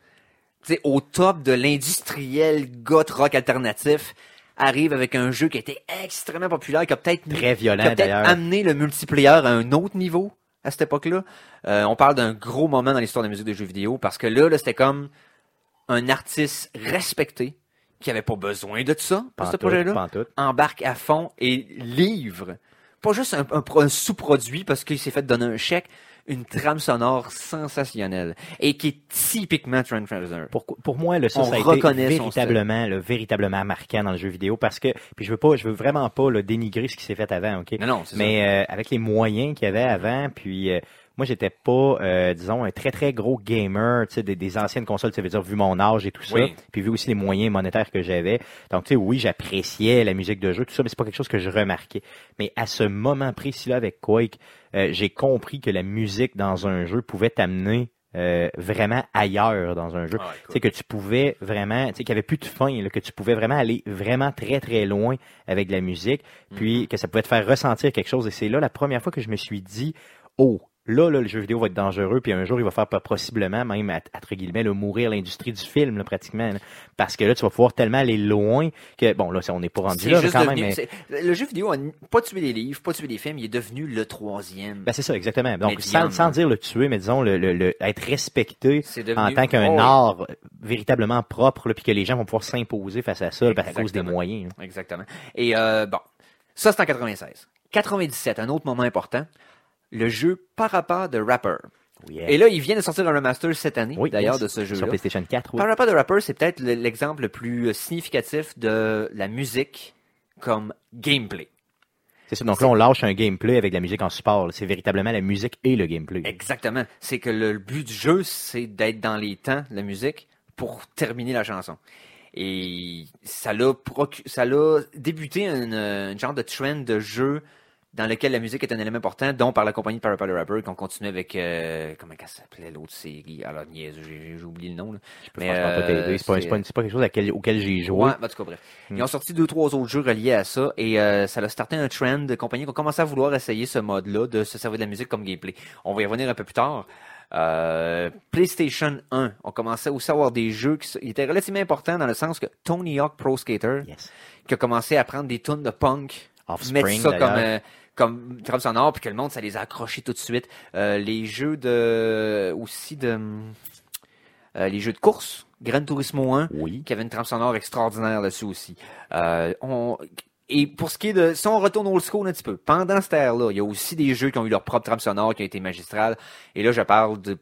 tu sais, au top de l'industriel goth rock alternatif, arrive avec un jeu qui était extrêmement populaire, qui a peut-être... Très violent, qui a peut-être amené le multiplayer à un autre niveau. À cette époque-là, euh, on parle d'un gros moment dans l'histoire de la musique des jeux vidéo parce que là, là c'était comme un artiste respecté qui avait pas besoin de tout ça pour ce projet-là, embarque à fond et livre, pas juste un, un, un sous-produit parce qu'il s'est fait donner un chèque, une trame sonore sensationnelle et qui est typiquement Trent Reznor. Pour, pour moi, le ça, on ça a été véritablement, le, véritablement marquant dans le jeu vidéo parce que, puis je veux pas, je veux vraiment pas le dénigrer ce qui s'est fait avant, ok? Non, non, c'est Mais euh, avec les moyens qu'il y avait avant, puis euh, moi j'étais pas, euh, disons, un très très gros gamer, tu sais, des, des anciennes consoles, tu veux dire, vu mon âge et tout ça, oui. puis vu aussi les moyens monétaires que j'avais. Donc tu sais, oui, j'appréciais la musique de jeu, tout ça, mais c'est pas quelque chose que je remarquais. Mais à ce moment précis-là avec Quake, Euh, j'ai compris que la musique dans un jeu pouvait t'amener euh, vraiment ailleurs dans un jeu. Ah, cool. Tu sais, que tu pouvais vraiment, tu sais, qu'il n'y avait plus de fin, là, que tu pouvais vraiment aller vraiment très très loin avec de la musique, puis mm-hmm. que ça pouvait te faire ressentir quelque chose. Et c'est là la première fois que je me suis dit, oh, là, là, le jeu vidéo va être dangereux, puis un jour, il va faire possiblement, même, entre guillemets, le mourir l'industrie du film, là, pratiquement. Là. Parce que là, tu vas pouvoir tellement aller loin que, bon, là, on n'est pas rendu là, quand devenu, même. Mais... Le jeu vidéo a pas tué des livres, pas tué des films, il est devenu le troisième. Ben, c'est ça, exactement. Donc, sans, sans dire le tuer, mais disons, le, le, le être respecté en tant qu'un oh, art véritablement propre, là, puis que les gens vont pouvoir s'imposer face à ça, ben, à cause des moyens. Là. Exactement. Et, euh, bon. Ça, c'est en quatre-vingt-seize. quatre-vingt-dix-sept, un autre moment important. Le jeu Parappa the Rapper. Yeah. Et là, il vient de sortir un remaster cette année, oui, d'ailleurs, oui, de ce jeu-là. Sur PlayStation quatre. Oui. Parappa the Rapper, c'est peut-être l'exemple le plus significatif de la musique comme gameplay. C'est ça. Donc c'est... là, on lâche un gameplay avec de la musique en support. C'est véritablement la musique et le gameplay. Exactement. C'est que le but du jeu, c'est d'être dans les temps de la musique pour terminer la chanson. Et ça l'a, proc... ça l'a débuté une, une genre de trend de jeu dans lequel la musique est un élément important, dont par la compagnie de Parappa the Rapper, qu'on continue avec, euh, comment ça s'appelait l'autre série? Alors, niaise, j'ai, j'ai oublié le nom, là. Je peux mais, franchement pas t'aider. C'est, c'est, pas, c'est, pas, c'est pas quelque chose à quel, auquel j'ai joué. Ouais, bah, en tout cas, bref. Hmm. Ils ont sorti deux, trois autres jeux reliés à ça, et, euh, ça a starté un trend de compagnie qui ont commencé à vouloir essayer ce mode-là, de se servir de la musique comme gameplay. On va y revenir un peu plus tard. Euh, PlayStation un, on commençait aussi à avoir des jeux qui étaient relativement importants dans le sens que Tony Hawk Pro Skater, yes. qui a commencé à prendre des tunes de punk, Offspring, mettre ça d'ailleurs. comme, euh, comme trame sonore, puis que le monde, ça les a accrochés tout de suite. Euh, les jeux de... aussi de... Euh, les jeux de course, Gran Turismo un, oui, qui avait une trame sonore extraordinaire là-dessus aussi. Euh, on... Et pour ce qui est de... Si on retourne old school un petit peu, pendant cette ère-là, il y a aussi des jeux qui ont eu leur propre trame sonore, qui a été magistrale. Et là, je parle de...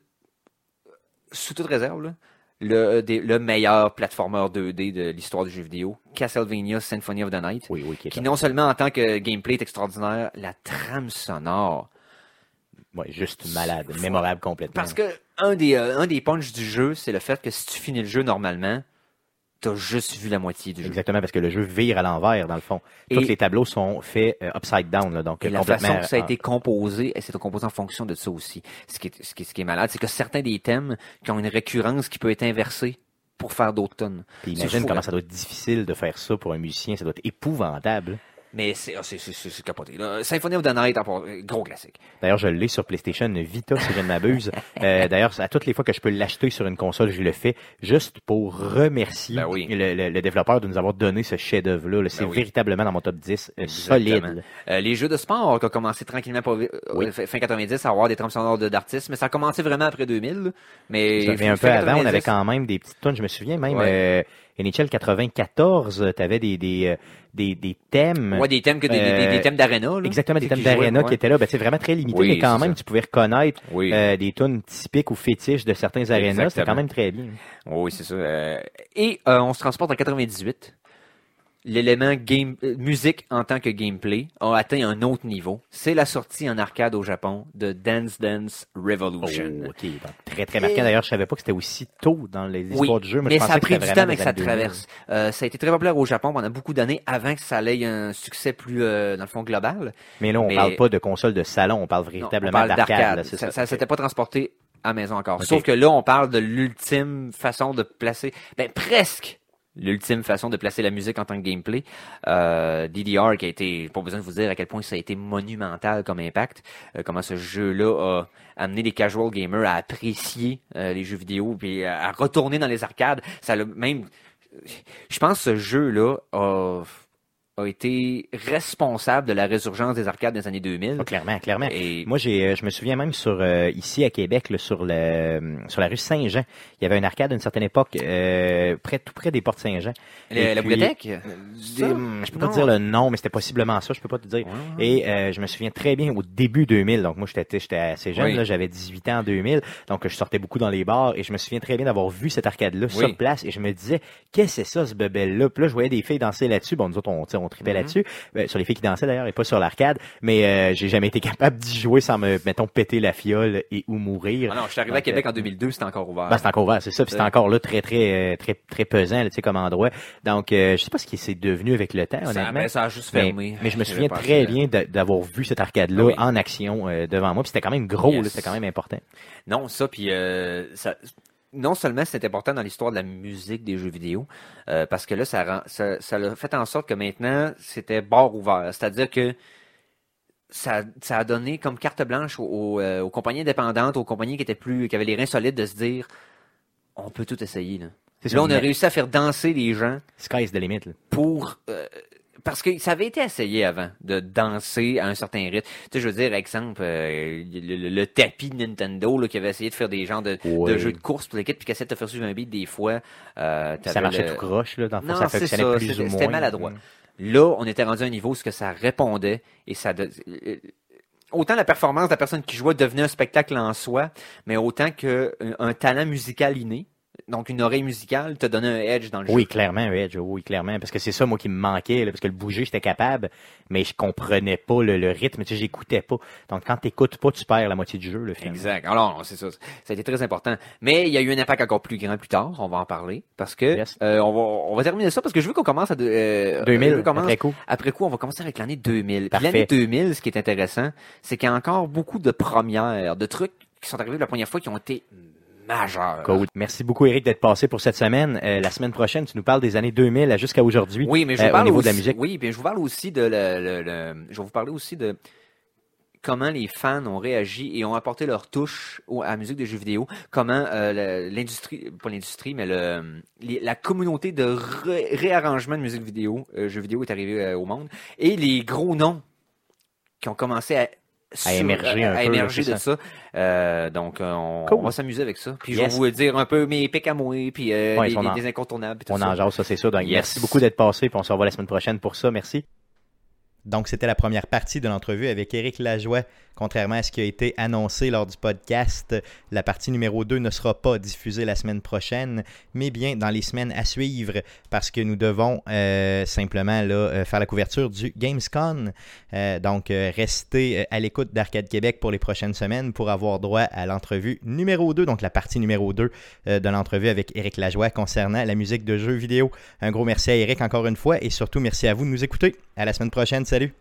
Sous toute réserve, là, le, de, le meilleur platformer deux D de l'histoire du jeu vidéo, Castlevania Symphony of the Night, oui, oui, qui, qui non seulement en tant que gameplay est extraordinaire, la trame sonore... Ouais, juste malade, fou, mémorable complètement. Parce que un des, euh, un des punchs du jeu, c'est le fait que si tu finis le jeu normalement, t'as juste vu la moitié du jeu. Exactement, parce que le jeu vire à l'envers, dans le fond. Et tous les tableaux sont faits euh, upside down, là, donc et complètement... la façon que ça a été composé, c'est composé en fonction de ça aussi. Ce qui est, ce qui est, ce qui est malade, c'est que certains des thèmes qui ont une récurrence qui peut être inversée pour faire d'autres tonnes. Puis imagine comment ça doit être difficile de faire ça pour un musicien, ça doit être épouvantable. Mais c'est, c'est, c'est, c'est capoté. Là, Symphony of the Night, gros classique. D'ailleurs, je l'ai sur PlayStation Vita, si je ne m'abuse. Euh, d'ailleurs, à toutes les fois que je peux l'acheter sur une console, je le fais juste pour remercier ben oui. le, le, le développeur de nous avoir donné ce chef-d'œuvre-là. C'est ben oui. véritablement dans mon top dix, euh, solide. Euh, les jeux de sport qui ont commencé tranquillement pour, oui. fin quatre-vingt-dix à avoir des trames sonores d'artistes, mais ça a commencé vraiment après deux mille. Mais ça, un peu avant, on avait quand même des petites tunes, je me souviens même... Ouais. Euh, N H L quatre-vingt-quatorze, t'avais des des des des thèmes, ouais, des thèmes que des, euh, des, des, des thèmes d'aréna, exactement, des thèmes d'aréna ouais. qui étaient là, ben c'est vraiment très limité, oui, mais quand même ça. Tu pouvais reconnaître oui. euh, des tunes typiques ou fétiches de certains arénas, c'était quand même très bien. Oui, c'est ça. Euh, et euh, on se transporte en quatre-vingt-dix-huit. L'élément game musique en tant que gameplay a atteint un autre niveau. C'est la sortie en arcade au Japon de Dance Dance Revolution. Oh, ok, donc, très très marquant. Et... D'ailleurs, je savais pas que c'était aussi tôt dans les oui, histoires de jeu. Moi, mais je ça a pris du temps avec sa traverse. Euh, ça a été très populaire au Japon pendant beaucoup d'années avant que ça ait un succès plus euh, dans le fond global. Mais là, on mais... parle pas de console de salon, on parle véritablement non, on parle d'arcade. d'arcade. Là, c'est ça, ça, ça s'était pas transporté à maison encore. Okay. Sauf que là, on parle de l'ultime façon de placer, ben presque. L'ultime façon de placer la musique en tant que gameplay, euh, D D R qui a été, pas besoin de vous dire à quel point ça a été monumental comme impact, euh, comment ce jeu-là a amené les casual gamers à apprécier euh, les jeux vidéo puis à retourner dans les arcades. Ça l'a même, je pense que ce jeu-là a, a été responsable de la résurgence des arcades dans les années deux mille. Oh, clairement, clairement. Et moi, j'ai, je me souviens même sur euh, ici à Québec, là, sur le sur la rue Saint-Jean, il y avait une arcade à une certaine époque, euh, près tout près des portes Saint-Jean. Le, la bibliothèque. Je peux non. pas te dire le nom, mais c'était possiblement ça. Je peux pas te dire. Ouais. Et euh, je me souviens très bien au début deux mille. Donc moi, j'étais j'étais assez jeune, oui. là, j'avais dix-huit ans en deux mille. Donc je sortais beaucoup dans les bars et je me souviens très bien d'avoir vu cette arcade-là oui. sur place et je me disais qu'est-ce que c'est ça, ce bebel-là. Puis là, je voyais des filles danser là-dessus. Bon, nous autres, on on tripait mm-hmm. là-dessus, euh, sur les filles qui dansaient d'ailleurs et pas sur l'arcade, mais euh, j'ai jamais été capable d'y jouer sans me, mettons, péter la fiole et ou mourir. Ah non, je suis arrivé donc, à Québec euh, en deux mille deux, c'était encore ouvert. Ben, c'était encore ouvert, c'est ça, puis c'est encore là très, très, très, très pesant, tu sais, comme endroit. Donc, euh, je sais pas ce qui s'est devenu avec le temps, ça, honnêtement. Ben, ça a juste fermé. Mais, mais je me souviens très bien d'avoir vu cette arcade-là oui. en action euh, devant moi, puis c'était quand même gros, yes. là, c'était quand même important. Non, ça, puis euh, ça... Non seulement c'est important dans l'histoire de la musique des jeux vidéo, euh, parce que là, ça rend, ça, ça l'a fait en sorte que maintenant, c'était bord ouvert. C'est-à-dire que ça, ça a donné comme carte blanche aux, aux, euh, aux compagnies indépendantes, aux compagnies qui étaient plus, qui avaient les reins solides de se dire, on peut tout essayer, là. C'est là, on a réussi à faire danser les gens. Sky's the limit, là. Pour, euh, parce que ça avait été essayé avant de danser à un certain rythme. Tu sais, je veux dire, exemple, euh, le, le, le tapis de Nintendo là, qui avait essayé de faire des genres de, ouais. de jeux de course pour les kits, puis qui essayait de te faire suivre un beat des fois. Euh, ça marchait le... tout croche, là, dans le fond, non, ça fonctionnait ça, plus ou moins. C'était maladroit. Mmh. Là, on était rendu à un niveau où ce que ça répondait et ça... De... Autant la performance de la personne qui jouait devenait un spectacle en soi, mais autant que un talent musical inné. Donc, une oreille musicale te donnait un edge dans le jeu. Oui, clairement, un edge. Oui, clairement. Parce que c'est ça, moi, qui me manquait, là, parce que le bouger, j'étais capable, mais je comprenais pas le, le rythme, tu sais, j'écoutais pas. Donc, quand t'écoutes pas, tu perds la moitié du jeu, là, finalement. Exact. Alors, non, c'est ça. Ça a été très important. Mais il y a eu un impact encore plus grand plus tard. On va en parler. Parce que, yes. euh, on va, on va terminer ça parce que je veux qu'on commence à, de, euh, deux mille, on commence, après coup. Après coup, on va commencer avec l'année deux mille. Parfait. L'année deux mille, ce qui est intéressant, c'est qu'il y a encore beaucoup de premières, de trucs qui sont arrivés la première fois qui ont été majeur. Cool. Merci beaucoup, Éric, d'être passé pour cette semaine. Euh, la semaine prochaine, tu nous parles des années deux mille jusqu'à aujourd'hui. Oui, mais je vous parle euh, au niveau aussi, de la musique. Oui, puis je vous parle aussi de le, le, le, je vais vous parler aussi de comment les fans ont réagi et ont apporté leur touche au, à la musique des jeux vidéo. Comment euh, le, l'industrie, pas l'industrie, mais le, les, la communauté de ré, réarrangement de musique vidéo, euh, jeux vidéo est arrivée euh, au monde et les gros noms qui ont commencé à, sur, à émerger, un à, peu, à émerger de ça. ça. Euh, donc, on, cool. on va s'amuser avec ça. Puis, yes. je vais vous dire un peu mes pics à mouer, puis euh, ouais, les, les, en... les incontournables. On ça. en jase, ça, c'est sûr. Donc, yes. merci beaucoup d'être passé, puis on se revoit la semaine prochaine pour ça. Merci. Donc, c'était la première partie de l'entrevue avec Éric Lajoie. Contrairement à ce qui a été annoncé lors du podcast, la partie numéro deux ne sera pas diffusée la semaine prochaine, mais bien dans les semaines à suivre, parce que nous devons euh, simplement là, euh, faire la couverture du Gamescom. Euh, donc, euh, restez à l'écoute d'Arcade Québec pour les prochaines semaines pour avoir droit à l'entrevue numéro deux, donc la partie numéro deux euh, de l'entrevue avec Éric Lajoie concernant la musique de jeux vidéo. Un gros merci à Éric encore une fois et surtout merci à vous de nous écouter. À la semaine prochaine, salut!